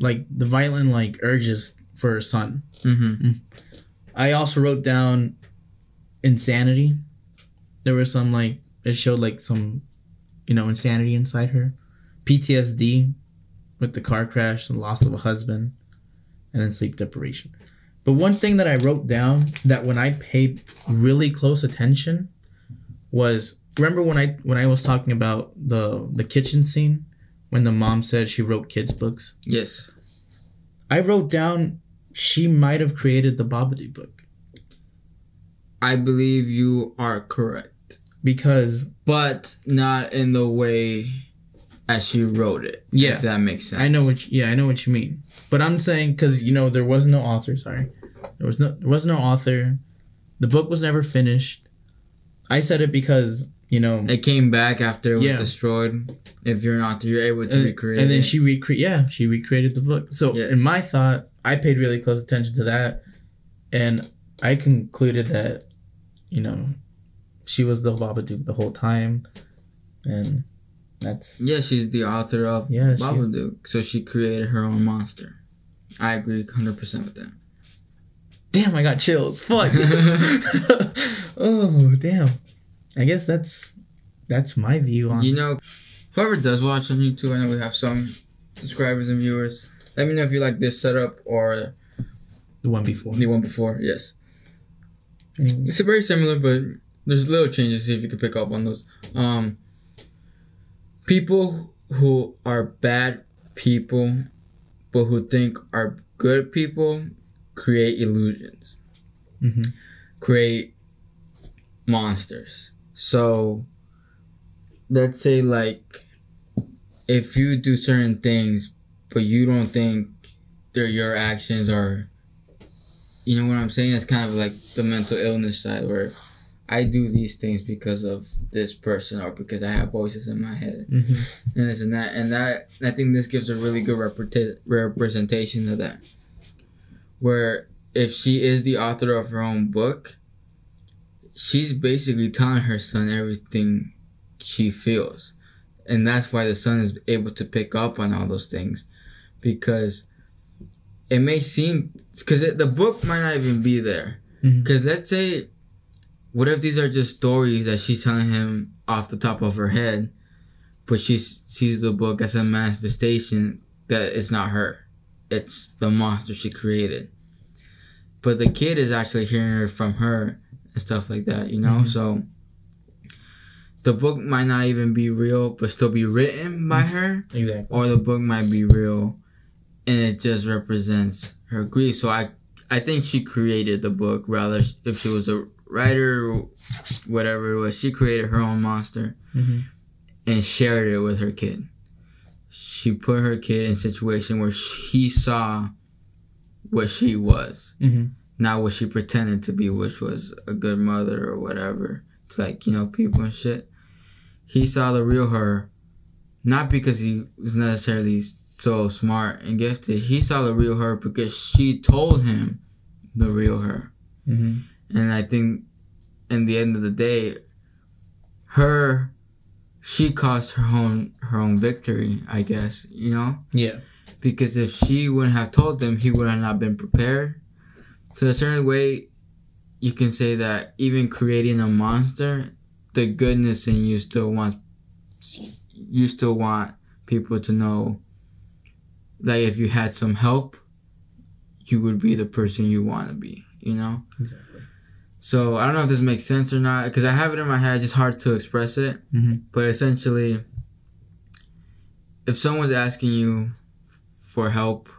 like the violent, like, urges for her son. Mm-hmm. I also wrote down insanity. There was some, like, it showed, like, some, you know, insanity inside her. P T S D with the car crash and loss of a husband. And then sleep deprivation. But one thing that I wrote down that when I paid really close attention was remember when I when I was talking about the the kitchen scene when the mom said she wrote kids books? Yes. I wrote down she might have created the Babadook book. I believe you are correct. Because but not in the way as she wrote it. Yeah. If that makes sense. I know what you, yeah, I know what you mean. But I'm saying, because, you know, there was no author, sorry. There was no there was no author. The book was never finished. I said it because, you know... It came back after it was yeah. destroyed. If you're an author, you're able to and, recreate it. And then it. she recre- yeah, she recreated the book. So, yes. in my thought, I paid really close attention to that. And I concluded that, you know, she was the Babadook the whole time. And That's yeah, she's the author of yeah, Babadook, she... so she created her own monster. I agree one hundred percent with that. Damn, I got chills. Fuck. Oh, damn. I guess that's that's my view on... You know, whoever does watch on YouTube, I know we have some subscribers and viewers. Let me know if you like this setup or... The one before. The one before, yes. And it's very similar, but there's little changes, see if you can pick up on those. Um, people who are bad people, but who think are good people, create illusions. Mm-hmm. Create monsters. So, let's say, like, if you do certain things, but you don't think they're your actions or... You know what I'm saying? It's kind of like the mental illness side where I do these things because of this person or because I have voices in my head. Mm-hmm. And this and that. And that, I think this gives a really good repre- representation of that. Where if she is the author of her own book, she's basically telling her son everything she feels. And that's why the son is able to pick up on all those things. Because... It may seem... Because the book might not even be there. Because mm-hmm. let's say... What if these are just stories that she's telling him off the top of her head, but she sees the book as a manifestation that it's not her. It's the monster she created. But the kid is actually hearing it from her and stuff like that, you know? Mm-hmm. So the book might not even be real, but still be written by her. Exactly. Or the book might be real... And it just represents her grief. So I I think she created the book. Rather, if she was a writer or whatever it was, she created her own monster mm-hmm. and shared it with her kid. She put her kid in a situation where he saw what she was. Mm-hmm. Not what she pretended to be, which was a good mother or whatever. It's like, you know, people and shit. He saw the real her, not because he was necessarily... so smart and gifted. He saw the real her because she told him the real her. Mm-hmm. And I think in the end of the day, her, she caused her own, her own victory, I guess, you know? Yeah. Because if she wouldn't have told them, he would have not been prepared. So in a certain way, you can say that even creating a monster, the goodness in you still wants, you still want people to know. Like, if you had some help, you would be the person you want to be, you know? Exactly. So, I don't know if this makes sense or not, because I have it in my head, it's just hard to express it. Mm-hmm. But essentially, if someone's asking you for help,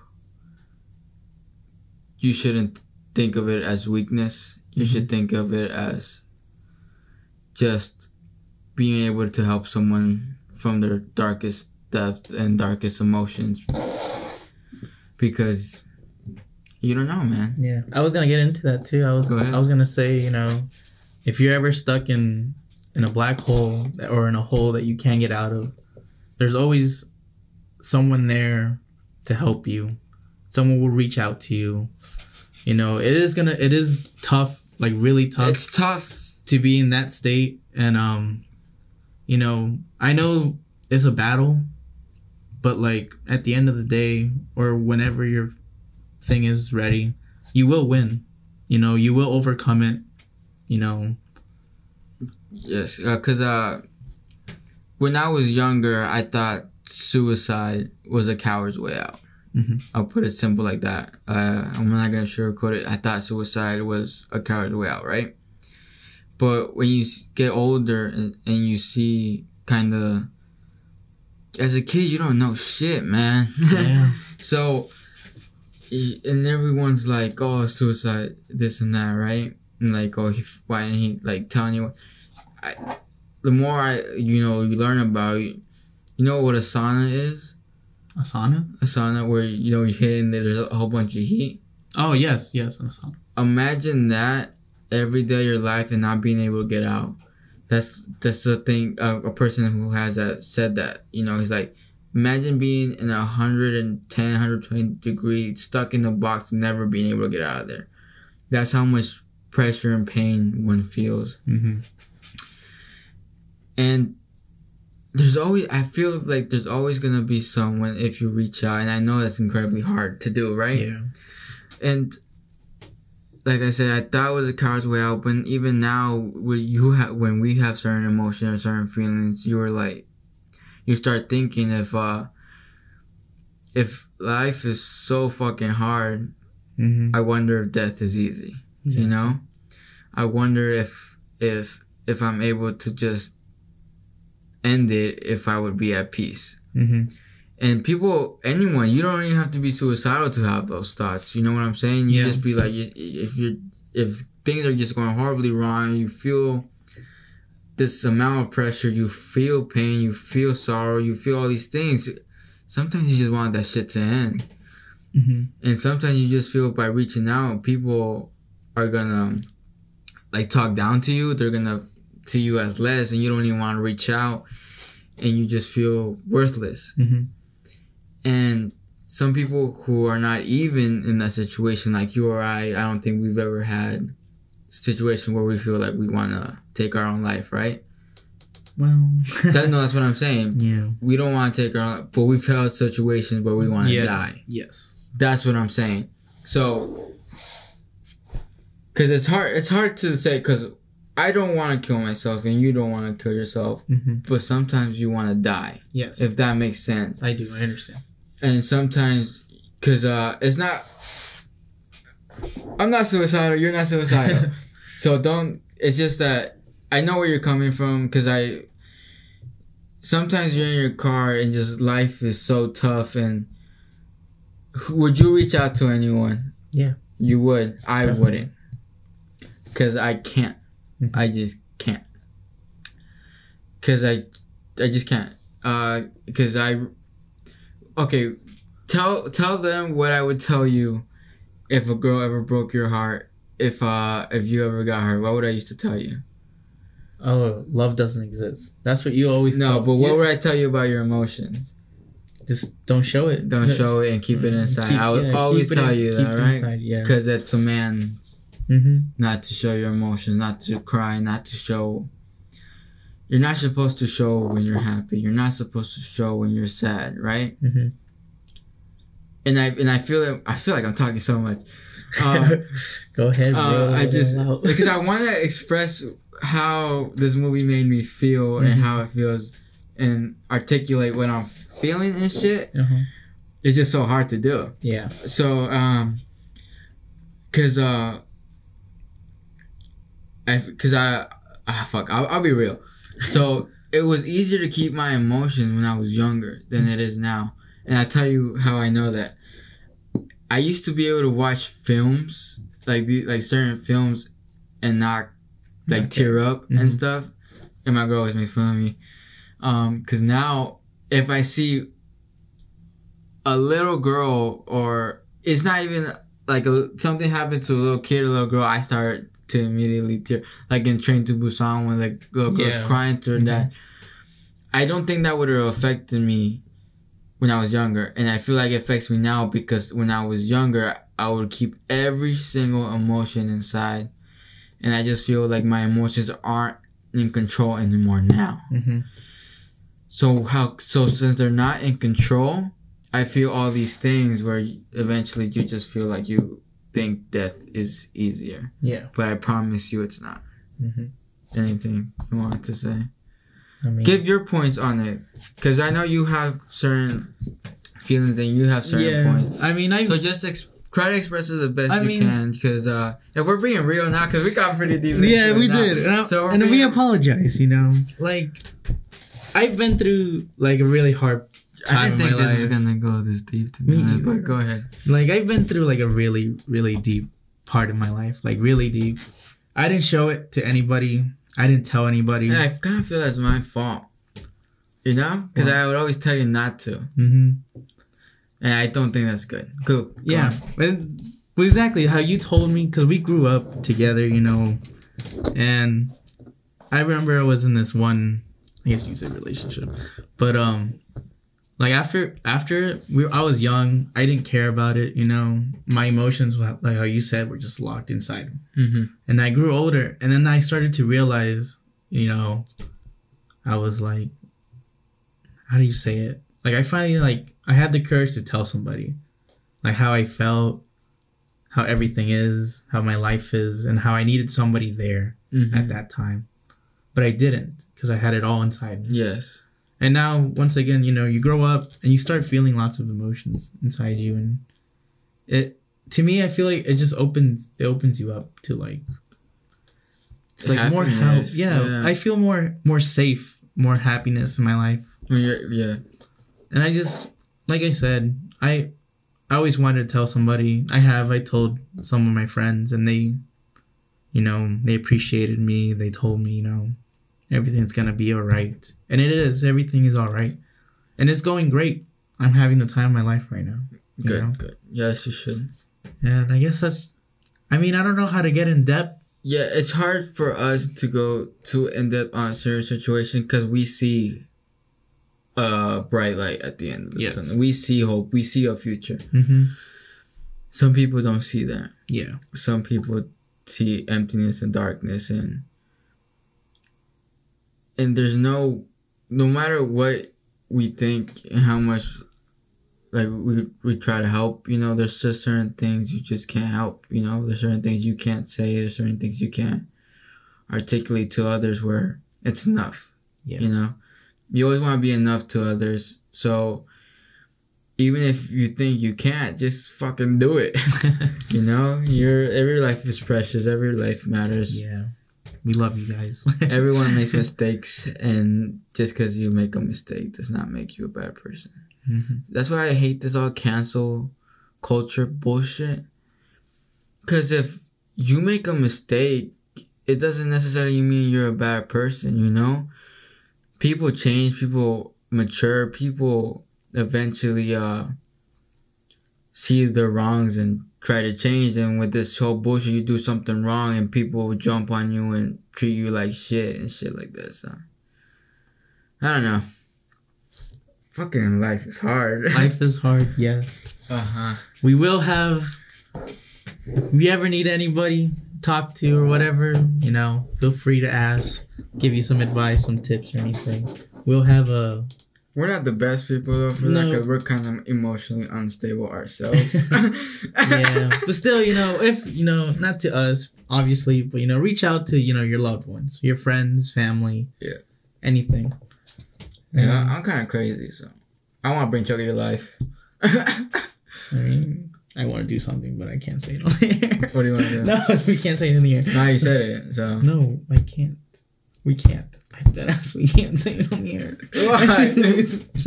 you shouldn't think of it as weakness. You mm-hmm. should think of it as just being able to help someone from their darkest depth and darkest emotions. Because you don't know, man. Yeah, I was gonna get into that too. I was, I was gonna say, you know, if you're ever stuck in in a black hole or in a hole that you can't get out of, there's always someone there to help you. Someone will reach out to you. You know, it is gonna, it is tough, like really tough. It's tough to be in that state, and um, you know, I know it's a battle. But, like, at the end of the day or whenever your thing is ready, you will win. You know, you will overcome it, you know. Yes, because uh, uh, when I was younger, I thought suicide was a coward's way out. Mm-hmm. I'll put it simple like that. Uh, I'm not going to sugarcoat it. I thought suicide was a coward's way out, right? But when you get older and, and you see kind of... As a kid, you don't know shit, man. Yeah. So, and everyone's like, oh, suicide, this and that, right? And like, oh, he, why didn't he, like, telling you? I, the more, I, you know, you learn about it, you know what a sauna is? A sauna? A sauna where, you know, you hit and there's a whole bunch of heat. Oh, yes, yes, a sauna. Imagine that every day of your life and not being able to get out. That's that's the thing. Uh, a person who has that said that, you know, he's like, imagine being in a one hundred ten, one hundred twenty degree, stuck in a box, never being able to get out of there. That's how much pressure and pain one feels. Mm-hmm. And there's always, I feel like there's always going to be someone if you reach out, and I know that's incredibly hard to do, right? Yeah. And like I said, I thought it was a coward's way out, but even now, when you have, when we have certain emotions or certain feelings, you're like, you start thinking if, uh, if life is so fucking hard, mm-hmm. I wonder if death is easy. Yeah. You know, I wonder if if if I'm able to just end it, if I would be at peace. Mm-hmm. And people, anyone, you don't even have to be suicidal to have those thoughts. You know what I'm saying? You yeah. just be like, if you're, if things are just going horribly wrong, you feel this amount of pressure, you feel pain, you feel sorrow, you feel all these things. Sometimes you just want that shit to end. Mm-hmm. And sometimes you just feel by reaching out, people are gonna like talk down to you. They're gonna see you as less, and you don't even want to reach out, and you just feel worthless. Mm-hmm. And some people who are not even in that situation, like you or I, I don't think we've ever had a situation where we feel like we want to take our own life, right? Well, that, no, that's what I'm saying. Yeah, we don't want to take our own, but we've had situations where we want to yeah. die. Yes, that's what I'm saying. So, because it's hard, it's hard to say, because I don't want to kill myself and you don't want to kill yourself, mm-hmm. but sometimes you want to die. Yes. If that makes sense. I do. I understand. And sometimes, because uh, it's not, I'm not suicidal, you're not suicidal. So don't, it's just that I know where you're coming from, because I, sometimes you're in your car and just life is so tough, and would you reach out to anyone? Yeah. You would. I Definitely. wouldn't. Because I can't. I just can't, cause I, I just can't, uh, cause I, okay, tell tell them what I would tell you if a girl ever broke your heart, if uh if you ever got hurt. What would I used to tell you? Oh, love doesn't exist. That's what you always. No, tell but what you. would I tell you about your emotions? Just don't show it. Don't show it and keep it inside. Keep, I would yeah, always tell in, you that, right? Inside, yeah. Cause that's a man's. Mm-hmm. Not to show your emotions, not to cry, not to show. You're not supposed to show when you're happy. You're not supposed to show when you're sad, right? Mm-hmm. And I and I feel I feel like I'm talking so much. Uh, Go ahead. Uh, I just because I want to express how this movie made me feel, mm-hmm. and how it feels, and articulate what I'm feeling and shit. Uh-huh. It's just so hard to do. Yeah. So, um, cause uh. I, Cause I, ah, fuck, I'll, I'll be real. So it was easier to keep my emotions when I was younger than it is now, and I tell you how I know that. I used to be able to watch films like the, like certain films, and not like okay. tear up mm-hmm. and stuff. And my girl always makes fun of me, um, cause now if I see a little girl, or it's not even like a, something happened to a little kid or a little girl, I start to immediately tear, like in Train to Busan when the little girl's yeah. crying to her dad. Mm-hmm. I don't think that would have affected me when I was younger, and I feel like it affects me now, because when I was younger I would keep every single emotion inside, and I just feel like my emotions aren't in control anymore now. Mm-hmm. So how? So since they're not in control, I feel all these things where eventually you just feel like you think death is easier. Yeah. But I promise you it's not. Mm-hmm. Anything you want to say? I mean, give your points on it, because I know you have certain feelings and you have certain yeah, points. I mean, I so just ex- try to express it the best I you mean, can, because uh, if we're being real now, because we got pretty deep. Yeah, we now. did, and, so and being, we apologize. You know, like I've been through like a really hard. I didn't think this life. was gonna go this deep to me, but go ahead. Like I've been through like a really, really deep part of my life, like really deep. I didn't show it to anybody. I didn't tell anybody. And I kind of feel that's my fault, you know, because I would always tell you not to, mm-hmm. and I don't think that's good. Cool. Go yeah, and exactly how you told me, because we grew up together, you know, and I remember I was in this one. I guess you said relationship, but um. Like after after we I was young, I didn't care about it, you know. My emotions, like how you said, were just locked inside. Mm-hmm. And I grew older, and then I started to realize, you know, I was like, how do you say it? Like, I finally, like, I had the courage to tell somebody, like, how I felt, how everything is, how my life is, and how I needed somebody there mm-hmm. at that time. But I didn't, because I had it all inside me. Yes. And now, once again, you know, you grow up and you start feeling lots of emotions inside you. And it, to me, I feel like it just opens, it opens you up to, like, to like happiness. More help. Yeah, yeah. I feel more, more safe, more happiness in my life. Yeah. Yeah. And I just, like I said, I, I always wanted to tell somebody. I have, I told some of my friends, and they, you know, they appreciated me. They told me, you know, everything's going to be all right. And it is. Everything is all right. And it's going great. I'm having the time of my life right now. You good, know? Good. Yes, you should. And I guess that's, I mean, I don't know how to get in depth. Yeah, it's hard for us to go too in depth on a certain situation because we see a uh, bright light at the end of the yes. tunnel. We see hope. We see a future. Mm-hmm. Some people don't see that. Yeah. Some people see emptiness and darkness, and and there's no no matter what we think and how much like we we try to help, you know, there's just certain things you just can't help, you know, there's certain things you can't say, there's certain things you can't articulate to others where it's enough. Yeah. You know, you always want to be enough to others, so even if you think you can't, just fucking do it. You know, your every life is precious. Every life matters. Yeah. We love you guys. Everyone makes mistakes. And just because you make a mistake does not make you a bad person. Mm-hmm. That's why I hate this all cancel culture bullshit. Because if you make a mistake, it doesn't necessarily mean you're a bad person, you know? People change. People mature. People eventually uh see their wrongs and try to change, and with this whole bullshit you do something wrong and people will jump on you and treat you like shit and shit like that. So I don't know, fucking life is hard. Life is hard. Yes. Uh-huh. We will have, if you ever need anybody talk to or whatever, you know, feel free to ask, give you some advice, some tips or anything. We'll have a We're not the best people, though, for no. that, because we're kind of emotionally unstable ourselves. Yeah. But still, you know, if, you know, not to us, obviously, but, you know, reach out to, you know, your loved ones, your friends, family. Yeah. Anything. Yeah, um, I'm kind of crazy, so I want to bring Chucky to life. I mean, I want to do something, but I can't say it on the air. What do you want to do? No, we can't say it in the air. No, you said it, so. No, I can't. We can't. We can't say it on the air. Why?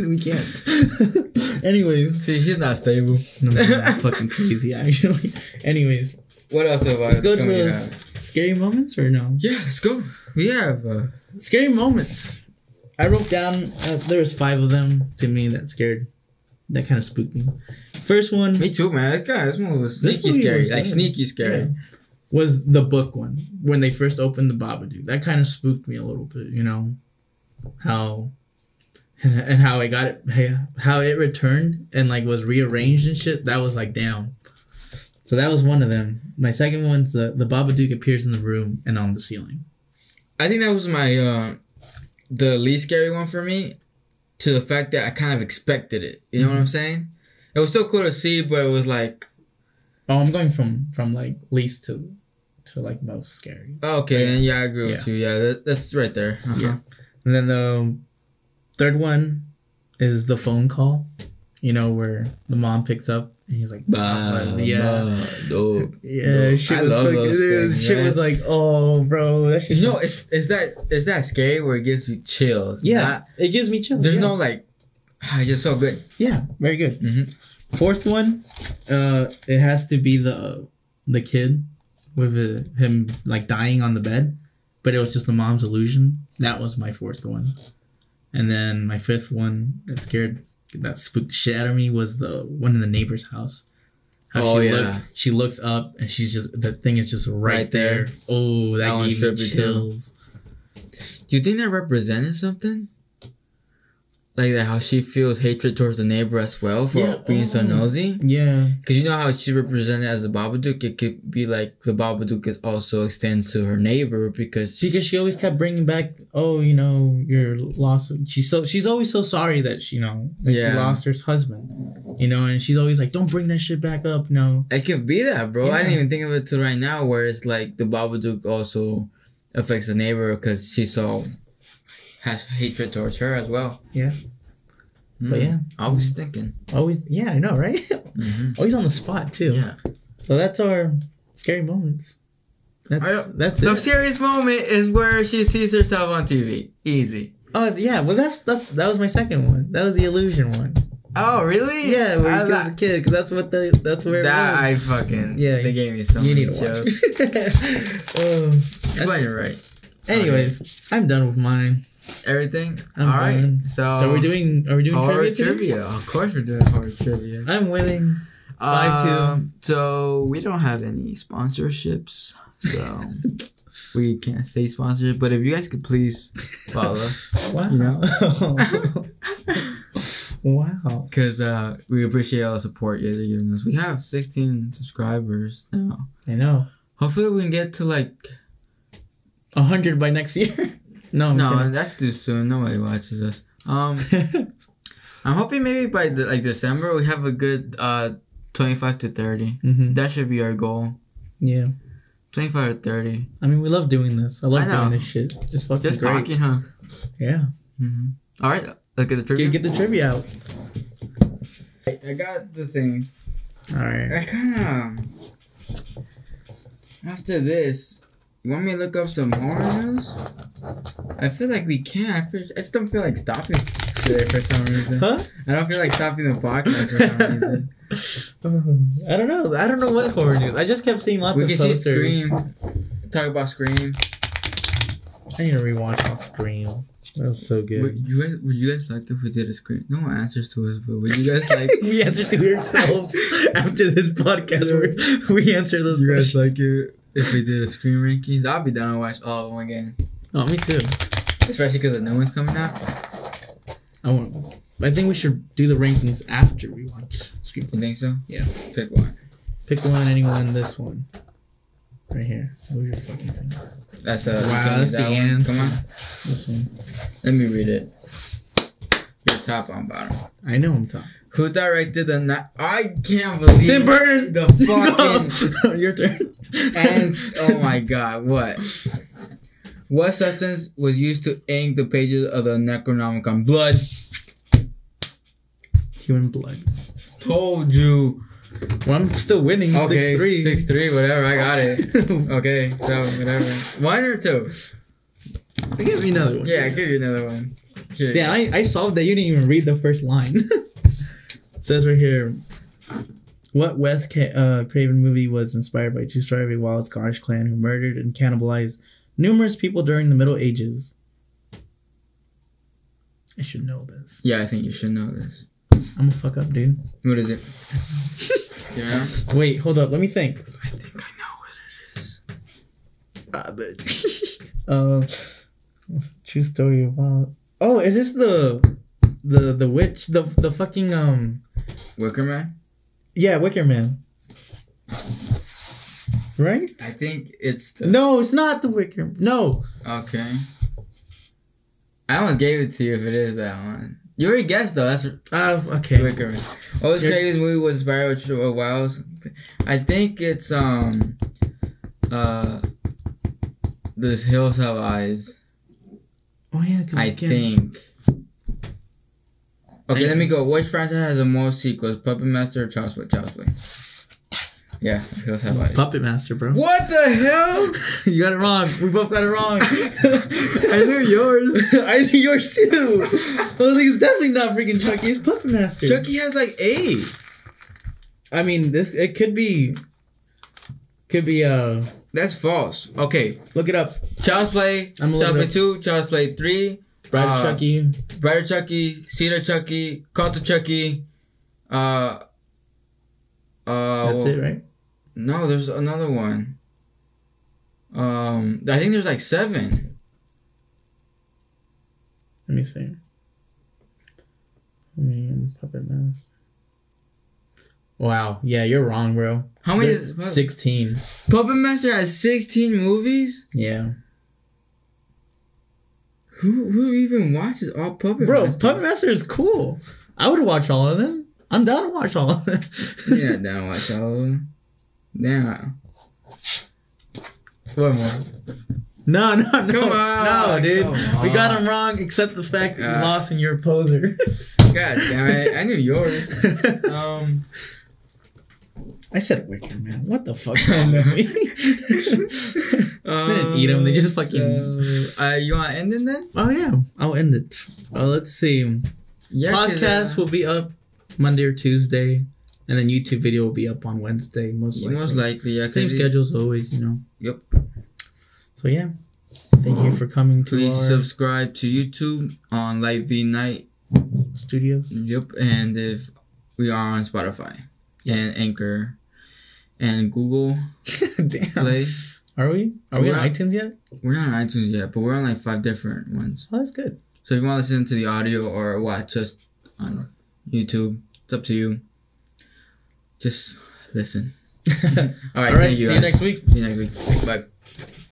We can't. Anyways. See, he's not stable. No, he's not fucking crazy, actually. Anyways. What else have I? Let's go to those scary moments or no? Yeah, let's go. We have uh... scary moments. I wrote down, uh, there was five of them to me that scared, that kind of spooked me. First one. Me too, man. This guy, this movie was sneaky scary. Was like, sneaky scary. Yeah. Was the book one, when they first opened The Babadook. That kind of spooked me a little bit, you know, how and, and how it got it, how it returned and like was rearranged and shit. That was like, damn. So that was one of them. My second one's the, the Babadook appears in the room and on the ceiling. I think that was my, uh, the least scary one for me, to the fact that I kind of expected it. You know mm-hmm. what I'm saying? It was still cool to see, but it was like, oh, I'm going from, from like least to to like most scary. Okay, like, yeah, I agree yeah. with you. Yeah, that, that's right there. Uh-huh. Yeah. And then the third one is the phone call. You know, where the mom picks up and he's like, bah, yeah, bah, no, yeah. No. Shit I was love like, those things, shit right? was like, oh, bro, that shit. You know, it's is that is that scary where it gives you chills? Yeah, Not, it gives me chills. There's yeah. no like, ah, you're so good. Yeah, very good. Mm-hmm. Fourth one, uh, it has to be the the kid with a, him like dying on the bed, but it was just the mom's illusion. That was my fourth one. And then my fifth one that scared, that spooked the shit out of me was the one in the neighbor's house. How oh, she yeah. Looked, she looks up and she's just, the thing is just right, right there. there. Oh, that, that gave me chills. Do you think that represented something? Like that, how she feels hatred towards the neighbor as well for yeah. being oh. so nosy. Yeah. Because you know how she's represented as the Babadook? It could be like the Babadook is also extends to her neighbor because... She, because she always kept bringing back, oh, you know, your loss. She's so she's always so sorry that, she, you know, that yeah. she lost her husband. You know, and she's always like, don't bring that shit back up, no. It could be that, bro. Yeah. I didn't even think of it till right now where it's like the Babadook also affects the neighbor because she's so... has hatred towards her as well. Yeah. Mm. But yeah. Always mm. thinking. Always. Yeah, I know, right? Mm-hmm. Always on the spot, too. Yeah. So that's our scary moments. That's, I, that's the it. Serious moment is where she sees herself on T V. Easy. Oh, yeah. Well, that's, that's that was my second one. That was the illusion one. Oh, really? Yeah, where he kills the kid, because that's what the, that's where that it was. I fucking... Yeah. They gave me so you many need to shows. Watch. Explain it right. Anyways, okay. I'm done with mine. Everything. I'm all fine. Right. So, so are we doing? Are we doing horror trivia? trivia? Of course, we're doing horror trivia. I'm winning. Five um, two. So we don't have any sponsorships, so we can't say sponsorship. But if you guys could please follow. Wow. You know? Wow. Because uh, we appreciate all the support you guys are giving us. We have sixteen subscribers now. I know. Hopefully, we can get to like a hundred by next year. No, I'm no, kidding. That's too soon. Nobody watches us. Um, I'm hoping maybe by the, like December we have a good uh twenty-five to thirty. Mm-hmm. That should be our goal. Yeah, twenty-five or thirty. I mean, we love doing this. I love I doing this shit. It's fucking just great. Talking, huh? Yeah. Mm-hmm. All right, look at the trivia. Get, get the trivia out. I got the things. All right. I kind of after this. You want me to look up some horror news? I feel like we can. I just don't feel like stopping today for some reason. Huh? I don't feel like stopping the podcast for some reason. um, I don't know. I don't know what horror news. I just kept seeing lots we of posters. We can see Scream. Talk about Scream. I need to rewatch Scream. That was so good. Would you guys, would you guys like if we did a Scream? No one answers to us, but would you guys like... We answer to ourselves after this podcast. We answer those you questions. You guys like it? If we did a Scream rankings, I'll be down to watch all of them again. Oh, me too. Especially because the new one's coming out. I want. I think we should do the rankings after we watch Scream. You think so? Yeah. Pick one. Pick one, anyone, this one. Right here. Move your fucking finger. That's, uh, wow, that's that the one. Answer. Come on. This one. Let me read it. You're top on bottom. I know I'm top. Who directed the night? I can't believe Tim Burton. The fucking no. Your turn. And oh my god, what? What substance was used to ink the pages of the Necronomicon? Blood. Human blood. Told you. Well, I'm still winning. Okay, six three. Six three. Whatever. I got it. Okay, so whatever. One or two. I give you another one. Yeah, I give you another one. Here yeah, I I solved that. You didn't even read the first line. It says right here, what Wes Ca- uh, Craven movie was inspired by two story of a wild Scottish clan who murdered and cannibalized numerous people during the Middle Ages? I should know this. Yeah, I think you should know this. I'm gonna fuck up, dude. What is it? You know? Wait, hold up. Let me think. I think I know what it is. I bet. uh, true story of wild. Oh, is this the the the witch the the fucking um. Wicker Man? Yeah, Wicker Man. Right? I think it's the... No, it's not the Wicker... No. Okay. I almost gave it to you if it is that one. You already guessed, though. That's... Uh, okay. Wicker Man. Oh, this crazy movie was inspired by a wild... I think it's, um... Uh... The Hills Have Eyes. Oh, yeah. I think... Okay, I, let me go. Which franchise has the most sequels? Puppet Master or Child's Play? Child's Play. Yeah, Hills Have Eyes. Puppet Master, bro. What the hell? You got it wrong. We both got it wrong. I knew yours. I knew yours too. I was like, it's definitely not freaking Chucky. It's Puppet Master. Chucky has like eight. I mean, this it could be, could be uh. That's false. Okay, look it up. Child's Play. I'm Child's Play two. Child's Play three. Bride of uh, Chucky, Bride of Chucky, Cedar Chucky, Cult of Chucky. Uh, uh, That's it, right? No, there's another one. Um, I think there's like seven. Let me see. And Puppet Master. Wow. Yeah, you're wrong, bro. How many? Is, sixteen. Puppet Master has sixteen movies? Yeah. Who who even watches all Puppet bro, Master? Bro, Puppet Master is cool. I would watch all of them. I'm down to watch all of them. Yeah, I'm down to watch all of them. Now. One more. No, no, no. Come on. No, dude. Come on. We got him wrong, except the fact that you uh, lost and you're a poser. God damn it. I knew yours. Um, I said Wicker Man. What the fuck? um, they didn't eat him. They just fucking... So, uh, you want to end it then? Oh, yeah. I'll end it. Oh, let's see. Yeah, podcast uh, will be up Monday or Tuesday. And then YouTube video will be up on Wednesday, most likely. Most likely, yeah. Same schedule as always, you know. Yep. So, yeah. Thank um, you for coming to Please our... subscribe to YouTube on Light V Night Studios. Yep. And if we are on Spotify. Yes. And Anchor. And Google Damn. Play. Are we? Are we, we on, on iTunes yet? We're not on iTunes yet, but we're on like five different ones. Oh, that's good. So, if you want to listen to the audio or watch us on YouTube, it's up to you. Just listen. All right. All right. Thank you. See you next week. See you next week. Bye.